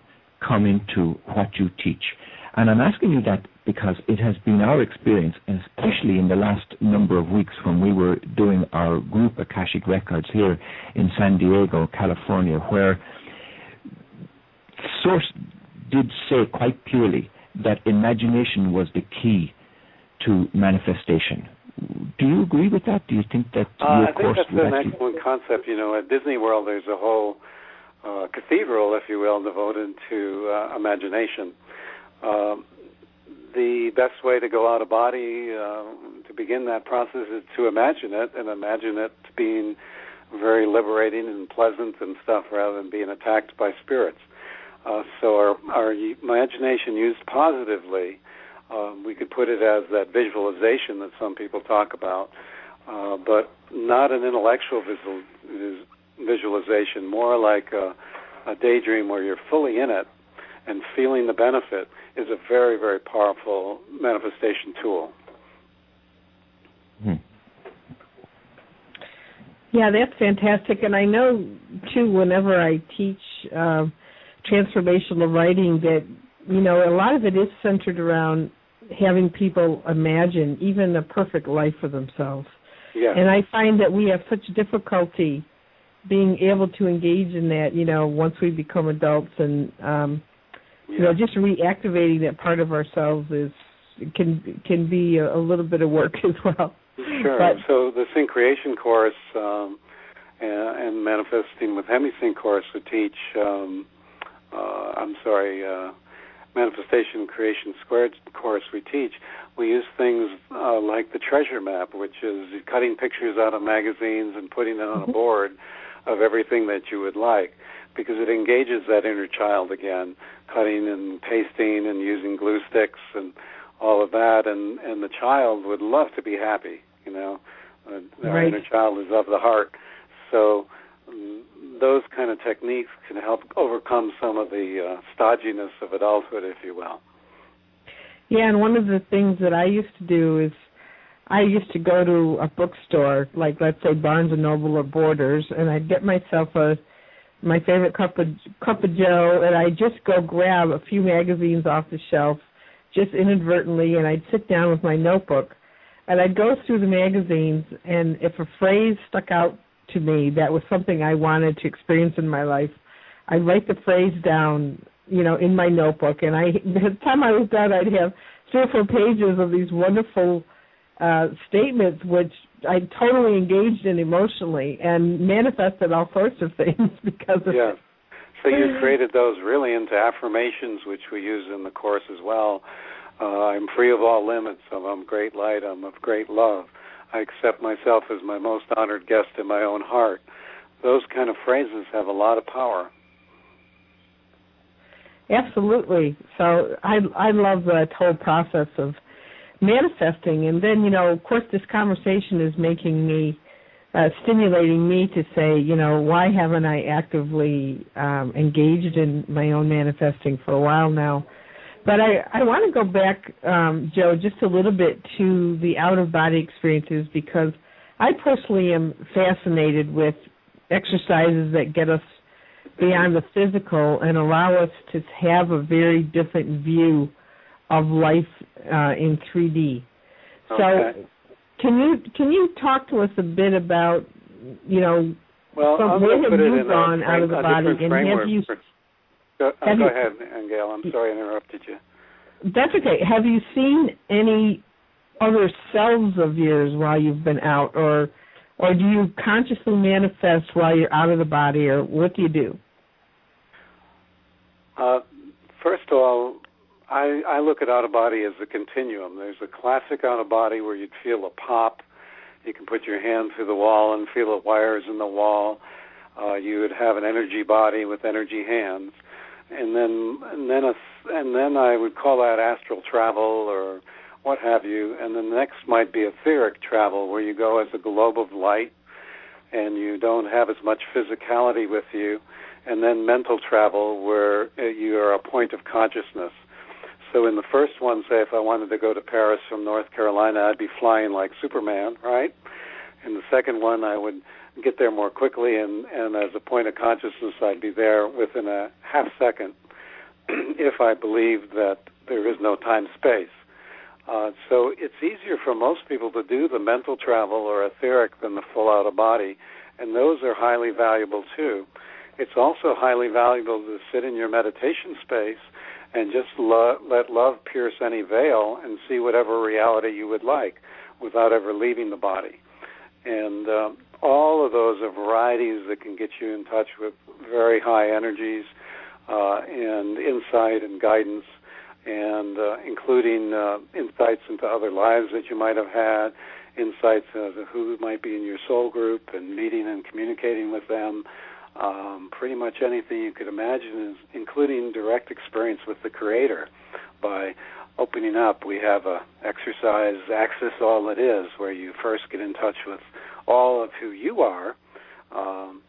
come into what you teach? And I'm asking you that because it has been our experience, and especially in the last number of weeks when we were doing our group Akashic Records here in San Diego, California, where Source did say quite clearly that imagination was the key to manifestation. Do you agree with that? Do you think that your course would actually... I think that's an excellent concept. At Disney World, there's a whole cathedral, if you will, devoted to imagination. The best way to go out of body to begin that process is to imagine it, and imagine it being very liberating and pleasant and stuff rather than being attacked by spirits. So our imagination used positively, we could put it as that visualization that some people talk about, but not an intellectual visualization, more like a daydream where you're fully in it and feeling the benefit is a very, very powerful manifestation tool. Yeah, that's fantastic. And I know, too, whenever I teach transformational writing that, you know, a lot of it is centered around having people imagine even a perfect life for themselves. Yeah. And I find that we have such difficulty being able to engage in that, you know, once we become adults. And, you know, just reactivating that part of ourselves can be a little bit of work as well. Sure. But, so the Sync Creation course and Manifesting with Hemi-Sync course would teach, Manifestation and Creation Squared course we teach, we use things like the treasure map, which is cutting pictures out of magazines and putting it on a board of everything that you would like, because it engages that inner child again, cutting and pasting and using glue sticks and all of that, and the child would love to be happy, you know. Our inner child is of the heart. So those kind of techniques can help overcome some of the stodginess of adulthood, if you will. Yeah, and one of the things that I used to do is I used to go to a bookstore, like let's say Barnes & Noble or Borders, and I'd get myself my favorite cup of Joe, and I'd just go grab a few magazines off the shelf just inadvertently, and I'd sit down with my notebook, and I'd go through the magazines, and if a phrase stuck out to me that was something I wanted to experience in my life, I'd write the phrase down, you know, in my notebook, and by the time I was done, I'd have 3 or 4 pages of these wonderful statements, which I totally engaged in emotionally and manifested all sorts of things because of it. So you created those really into affirmations, which we use in the course as well. I'm free of all limits. I'm of great light. I'm of great love. I accept myself as my most honored guest in my own heart. Those kind of phrases have a lot of power. Absolutely. So I love that whole process of manifesting. And then, you know, of course, this conversation is making me, stimulating me to say, you know, why haven't I actively engaged in my own manifesting for a while now? But I want to go back, Joe, just a little bit to the out-of-body experiences, because I personally am fascinated with exercises that get us beyond the physical and allow us to have a very different view of life in 3D. Okay. So can you talk to us a bit about, you know, where have you gone out of the body, and have you... Go ahead, Angel. I'm sorry I interrupted you. That's okay. Have you seen any other selves of yours while you've been out, or do you consciously manifest while you're out of the body, or what do you do? First of all, I look at out-of-body as a continuum. There's a classic out-of-body where you'd feel a pop. You can put your hand through the wall and feel the wires in the wall. You would have an energy body with energy hands. And then I would call that astral travel or what have you. And the next might be etheric travel, where you go as a globe of light and you don't have as much physicality with you. And then mental travel, where you are a point of consciousness. So in the first one, say if I wanted to go to Paris from North Carolina, I'd be flying like Superman, right? In the second one, I would get there more quickly, and as a point of consciousness, I'd be there within a half second if I believed that there is no time-space. So it's easier for most people to do the mental travel or etheric than the full out-of-body, and those are highly valuable, too. It's also highly valuable to sit in your meditation space and just let love pierce any veil and see whatever reality you would like without ever leaving the body. And all of those are varieties that can get you in touch with very high energies and insight and guidance, and including insights into other lives that you might have had, insights into who might be in your soul group, and meeting and communicating with them, pretty much anything you could imagine, including direct experience with the Creator. By opening up, we have a exercise, Access All It Is, where you first get in touch with all of who you are,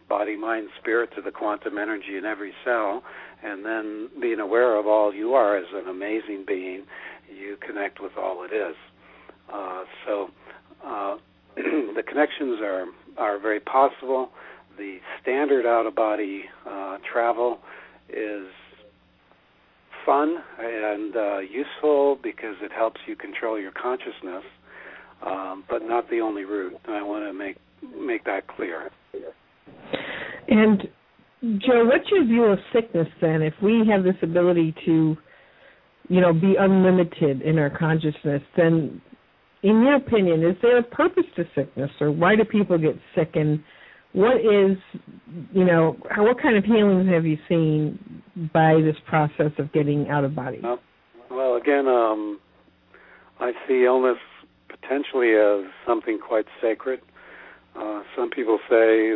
body, mind, spirit, to the quantum energy in every cell, and then being aware of all you are as an amazing being, you connect with all it is. The connections are very possible. The standard out-of-body travel is fun and useful because it helps you control your consciousness, but not the only route. And I want to make that clear. And, Joe, what's your view of sickness then? If we have this ability to, be unlimited in our consciousness, then in your opinion, is there a purpose to sickness, or why do people get sick, and what is, what kind of healings have you seen by this process of getting out of body? Well, again, I see illness potentially as something quite sacred. Some people say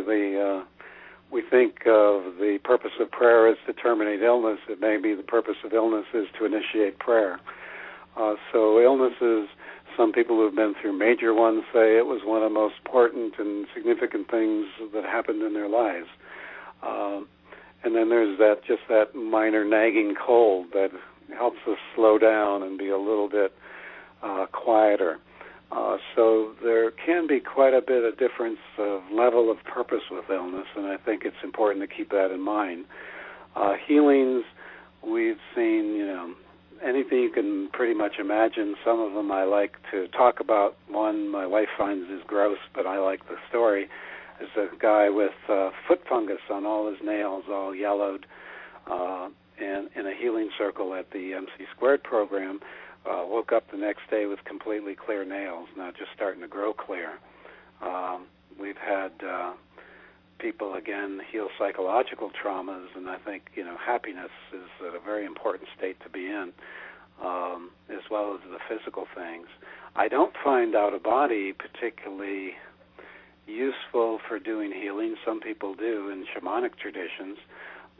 we think of the purpose of prayer is to terminate illness. It may be the purpose of illness is to initiate prayer. So illnesses, some people who have been through major ones say it was one of the most important and significant things that happened in their lives. And then there's that minor nagging cold that helps us slow down and be a little bit quieter. So there can be quite a bit of difference of level of purpose with illness, and I think it's important to keep that in mind. Healings, we've seen, anything you can pretty much imagine. Some of them I like to talk about. One my wife finds is gross, but I like the story. There's a guy with foot fungus on all his nails, all yellowed, and in a healing circle at the MC Squared program, woke up the next day with completely clear nails, now just starting to grow clear. We've had people, again, heal psychological traumas, and I think, happiness is a very important state to be in, as well as the physical things. I don't find out-of-body particularly useful for doing healing. Some people do in shamanic traditions,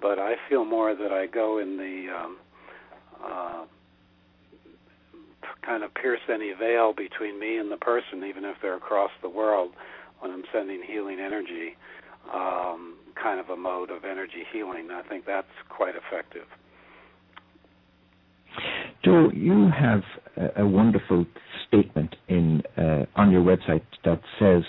but I feel more that I go in the kind of pierce any veil between me and the person, even if they're across the world, when I'm sending healing energy, kind of a mode of energy healing. I think that's quite effective. Joe, you have a wonderful statement on your website that says,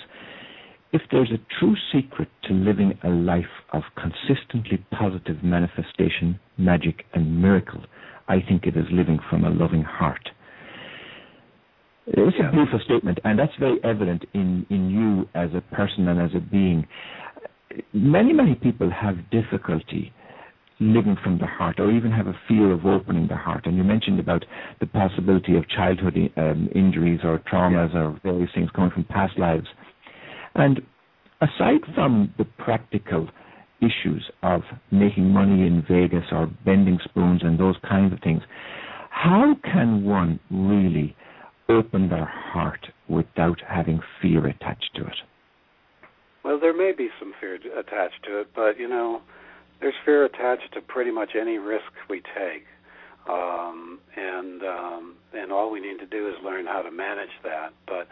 if there's a true secret to living a life of consistently positive manifestation, magic, and miracle, I think it is living from a loving heart. It's a beautiful statement, and that's very evident in you as a person and as a being. Many people have difficulty living from the heart, or even have a fear of opening the heart. And you mentioned about the possibility of childhood injuries or traumas or various things coming from past lives. And aside from the practical issues of making money in Vegas or bending spoons and those kinds of things, how can one really open their heart without having fear attached to it? Well, there may be some fear attached to it, but, there's fear attached to pretty much any risk we take. And all we need to do is learn how to manage that. But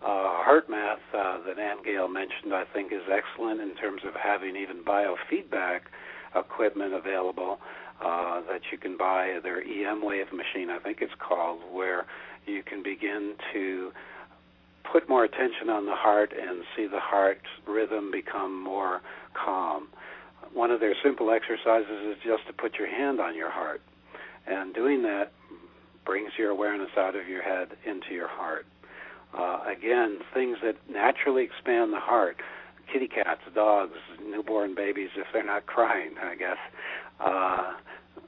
HeartMath that Angel mentioned, I think, is excellent in terms of having even biofeedback equipment available that you can buy. Their EM wave machine, I think it's called, where you can begin to put more attention on the heart and see the heart rhythm become more calm. One of their simple exercises is just to put your hand on your heart. And doing that brings your awareness out of your head into your heart. Again, things that naturally expand the heart, kitty cats, dogs, newborn babies, if they're not crying, I guess,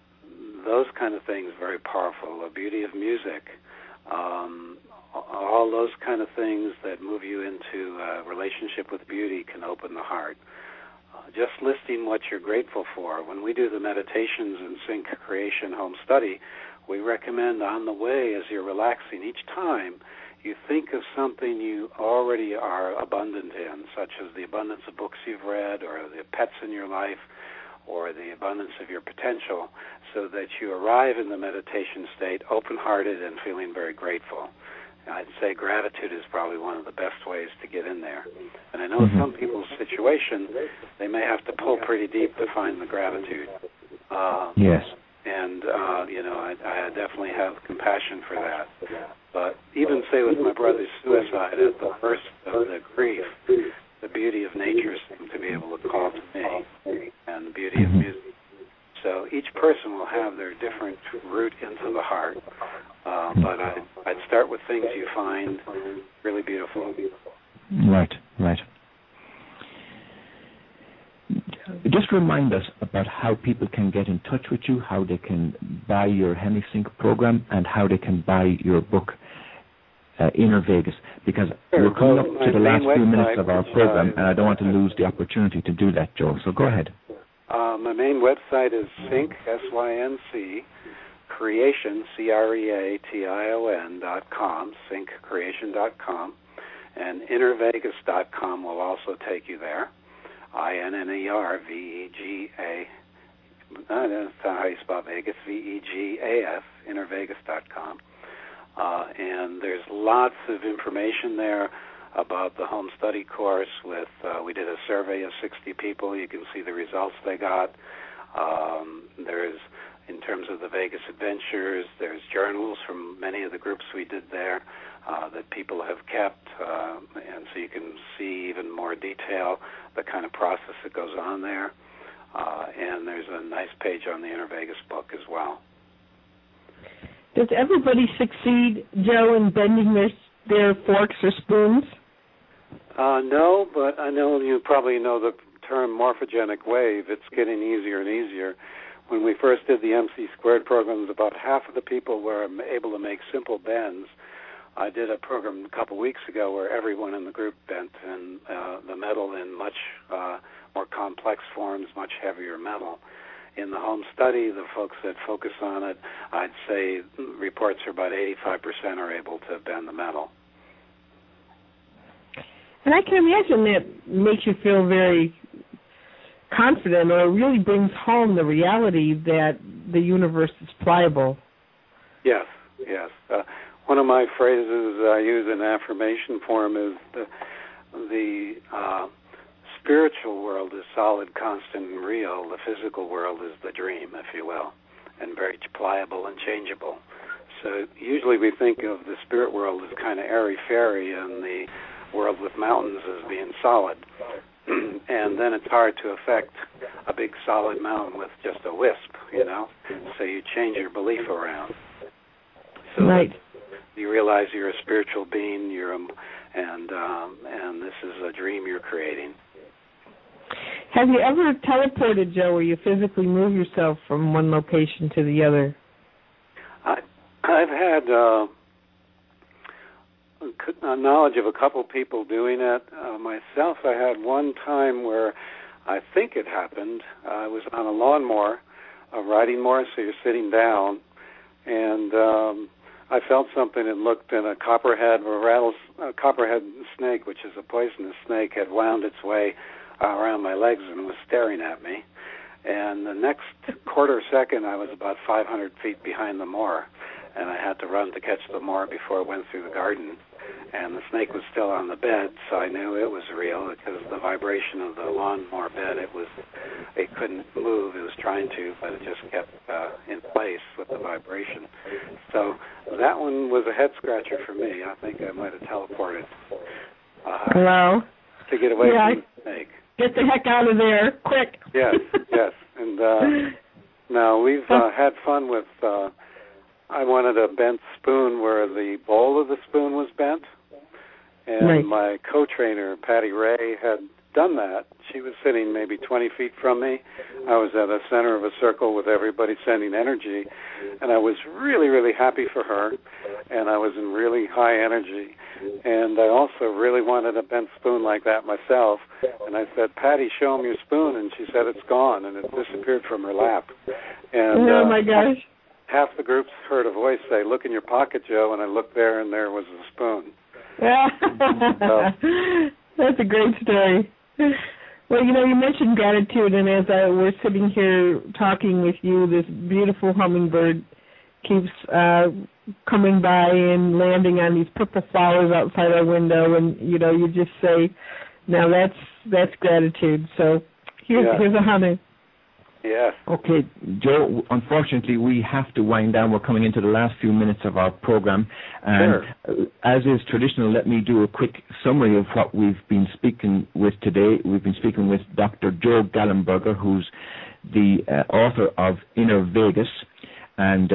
those kind of things are very powerful. The beauty of music, all those kind of things that move you into a relationship with beauty can open the heart. Just listing what you're grateful for. When we do the meditations in Sync Creation Home Study, we recommend on the way as you're relaxing each time you think of something you already are abundant in, such as the abundance of books you've read or the pets in your life or the abundance of your potential, so that you arrive in the meditation state open-hearted and feeling very grateful. And I'd say gratitude is probably one of the best ways to get in there. And I know some people's situation, they may have to pull pretty deep to find the gratitude. Yes. And, you know, I definitely have compassion for that. But even, say, with my brother's suicide, at the first of the grief, the beauty of nature seemed to be able to call to me, and the beauty of music. So each person will have their different route into the heart. But I'd start with things you find really beautiful. Right, right. Just remind us about how people can get in touch with you, how they can buy your Hemi-Sync program, and how they can buy your book, Inner Vegas, because we're coming up to the last few minutes of our program, and I don't want to lose the opportunity to do that, Joe. So go ahead. My main website is Sync, S-Y-N-C, Creation, C-R-E-A-T-I-O-N.com, synccreation.com, and innervegas.com will also take you there. I-N-N-E-R-V-E-G-A, that's not how you spell Vegas, V-E-G-A-S, innervegas.com. And there's lots of information there about the home study course. With we did a survey of 60 people. You can see the results they got. There's, in terms of the Vegas adventures, there's journals from many of the groups we did there that people have kept, and so you can see even more detail, the kind of process that goes on there. And there's a nice page on the Inner Vegas book as well. Does everybody succeed, Joe, in bending their forks or spoons? No, but I know you probably know the term morphogenic wave. It's getting easier and easier. When we first did the MC Squared programs, about half of the people were able to make simple bends. I did a program a couple weeks ago where everyone in the group bent in, the metal in much more complex forms, much heavier metal. In the home study, the folks that focus on it, I'd say reports are about 85% are able to bend the metal. And I can imagine that makes you feel very confident, or really brings home the reality that the universe is pliable. Yes, yes. One of my phrases I use in affirmation form is the spiritual world is solid, constant, and real. The physical world is the dream, if you will, and very pliable and changeable. So usually we think of the spirit world as kind of airy-fairy and the world with mountains as being solid. And then it's hard to affect a big solid mountain with just a wisp, you know. So you change your belief around. So right. You realize you're a spiritual being, and this is a dream you're creating. Have you ever teleported, Joe, where you physically move yourself from one location to the other? I've had knowledge of a couple people doing it. Myself, I had one time where I think it happened. I was on a lawnmower, riding more, so you're sitting down, and I felt something and looked, and a copperhead snake, which is a poisonous snake, had wound its way around my legs and was staring at me. And the next quarter second, I was about 500 feet behind the moor, and I had to run to catch the moor before it went through the garden. And the snake was still on the bed, so I knew it was real because the vibration of the lawnmower bed, it couldn't move. It was trying to, but it just kept in place with the vibration. So that one was a head-scratcher for me. I think I might have teleported to get away from the snake. Get the heck out of there, quick. Yes, yes. And now we've had fun with... I wanted a bent spoon where the bowl of the spoon was bent. And my co-trainer, Patty Ray, had done that. She was sitting maybe 20 feet from me. I was at the center of a circle with everybody sending energy. And I was really, really happy for her. And I was in really high energy. And I also really wanted a bent spoon like that myself. And I said, Patty, show them your spoon. And she said, it's gone. And it disappeared from her lap. And, oh, my gosh. half the groups heard a voice say, "Look in your pocket, Joe," and I looked there, and there was a spoon. Yeah. That's a great story. Well, you know, you mentioned gratitude, and as we're sitting here talking with you, this beautiful hummingbird keeps coming by and landing on these purple flowers outside our window, and, you know, you just say, now that's gratitude. So here's Ahanu. Yes. Okay, Joe, unfortunately, we have to wind down. We're coming into the last few minutes of our program. And sure. As is traditional, let me do a quick summary of what we've been speaking with today. We've been speaking with Dr. Joe Gallenberger, who's the author of Inner Vegas. And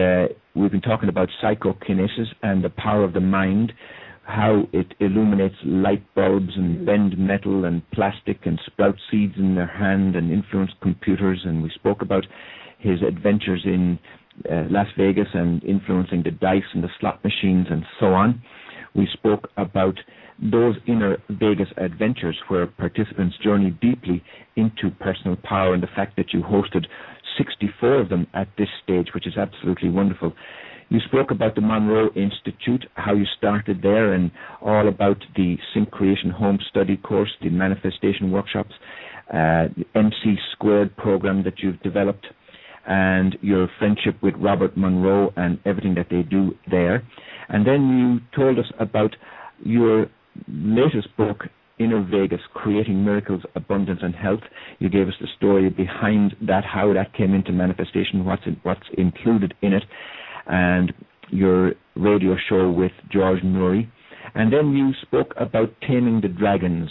we've been talking about psychokinesis and the power of the mind, how it illuminates light bulbs and bend metal and plastic and sprout seeds in their hand and influence computers. And we spoke about his adventures in Las Vegas and influencing the dice and the slot machines and so on. We spoke about those Inner Vegas adventures where participants journey deeply into personal power, and the fact that you hosted 64 of them at this stage, which is absolutely wonderful. You spoke about the Monroe Institute, how you started there, and all about the SyncCreation Home Study course, the Manifestation Workshops, the MC Squared program that you've developed, and your friendship with Robert Monroe and everything that they do there. And then you told us about your latest book, Inner Vegas, Creating Miracles, Abundance, and Health. You gave us the story behind that, how that came into manifestation, what's included in it, and your radio show with George Noory. And then you spoke about taming the dragons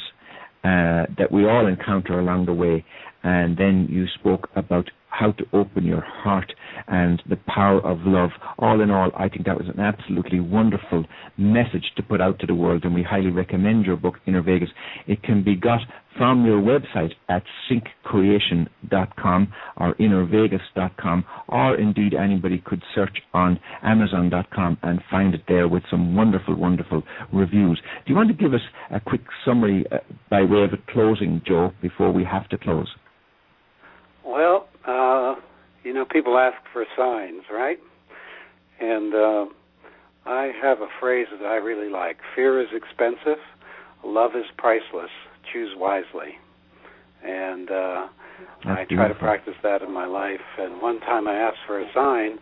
that we all encounter along the way. And then you spoke about how to open your heart and the power of love. All in all, I think that was an absolutely wonderful message to put out to the world, and we highly recommend your book, Inner Vegas. It can be got from your website at synccreation.com or innervegas.com, or indeed anybody could search on amazon.com and find it there with some wonderful, wonderful reviews. Do you want to give us a quick summary by way of a closing, Joe, before we have to close? Well, you know, people ask for signs, right? And I have a phrase that I really like. Fear is expensive. Love is priceless. Choose wisely. And I try to practice that in my life. And one time I asked for a sign,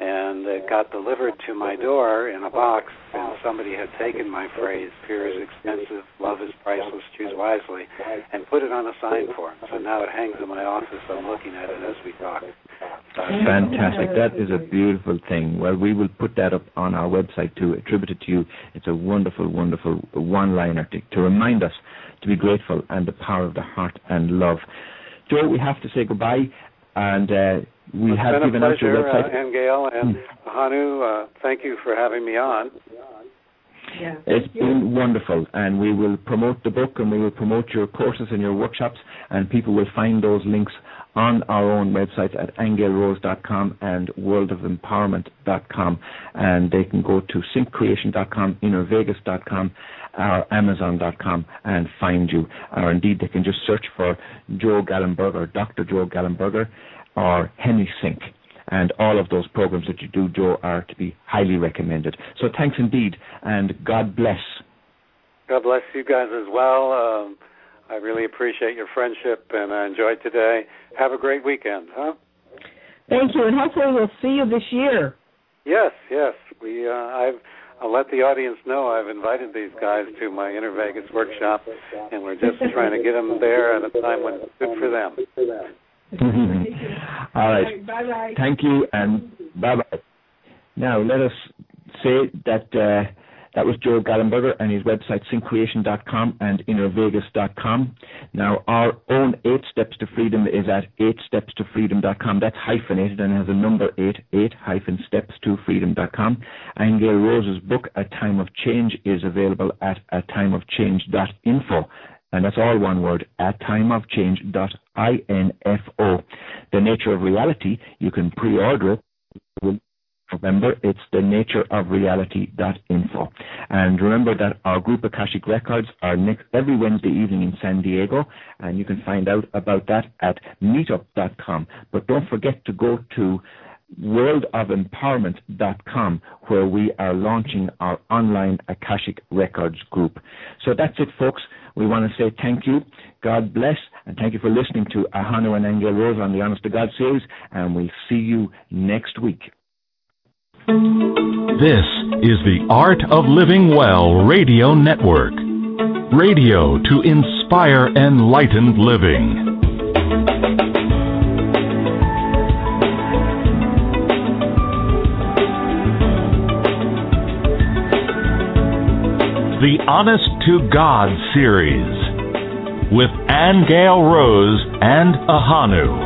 and it got delivered to my door in a box, and somebody had taken my phrase, fear is expensive, love is priceless, choose wisely, and put it on a sign for him. So now it hangs in my office. I'm looking at it as we talk. Fantastic. That is a beautiful thing. Well, we will put that up on our website to attribute it to you. It's a wonderful, wonderful one-liner to remind us to be grateful and the power of the heart and love. Joe, we have to say goodbye, and we it's have given out your website. Angel and Ahanu, thank you for having me on. Yeah, it's been wonderful, and we will promote the book, and we will promote your courses and your workshops, and people will find those links on our own website at angelrose.com and worldofempowerment.com, and they can go to synccreation.com, innervegas.com, or amazon.com and find you, or indeed they can just search for Joe Gallenberger, Dr. Joe Gallenberger, or Hemi-Sync. And all of those programs that you do, Joe, are to be highly recommended. So thanks indeed, and God bless. God bless you guys as well. I really appreciate your friendship, and I enjoyed today. Have a great weekend, huh? Thank you, and hopefully we'll see you this year. Yes. I'll let the audience know I've invited these guys to my Inner Vegas workshop, and we're just trying to get them there at a time when it's good for them. Mm-hmm. All right. Bye-bye. Thank you, and bye-bye. Now, let us say that that was Joe Gallenberger and his website, syncccreation.com and innervegas.com. Now, our own 8 Steps to Freedom is at 8stepstofreedom.com. That's hyphenated and has a number 8, 8-steps2freedom.com. Angel Rose's book, A Time of Change, is available at atimeofchange.info. And that's all one word, atimeofchange.info. The Nature of Reality, you can pre-order it. Remember, it's thenatureofreality.info. And remember that our group Akashic Records are every Wednesday evening in San Diego, and you can find out about that at meetup.com. But don't forget to go to worldofempowerment.com, where we are launching our online Akashic Records group. So that's it, folks. We want to say thank you, God bless, and thank you for listening to Ahanu and Angel Rose on the Honest to God series, and we'll see you next week. This is the Art of Living Well Radio Network. Radio to inspire enlightened living. The Honest to God series with Angel Rose and Ahanu.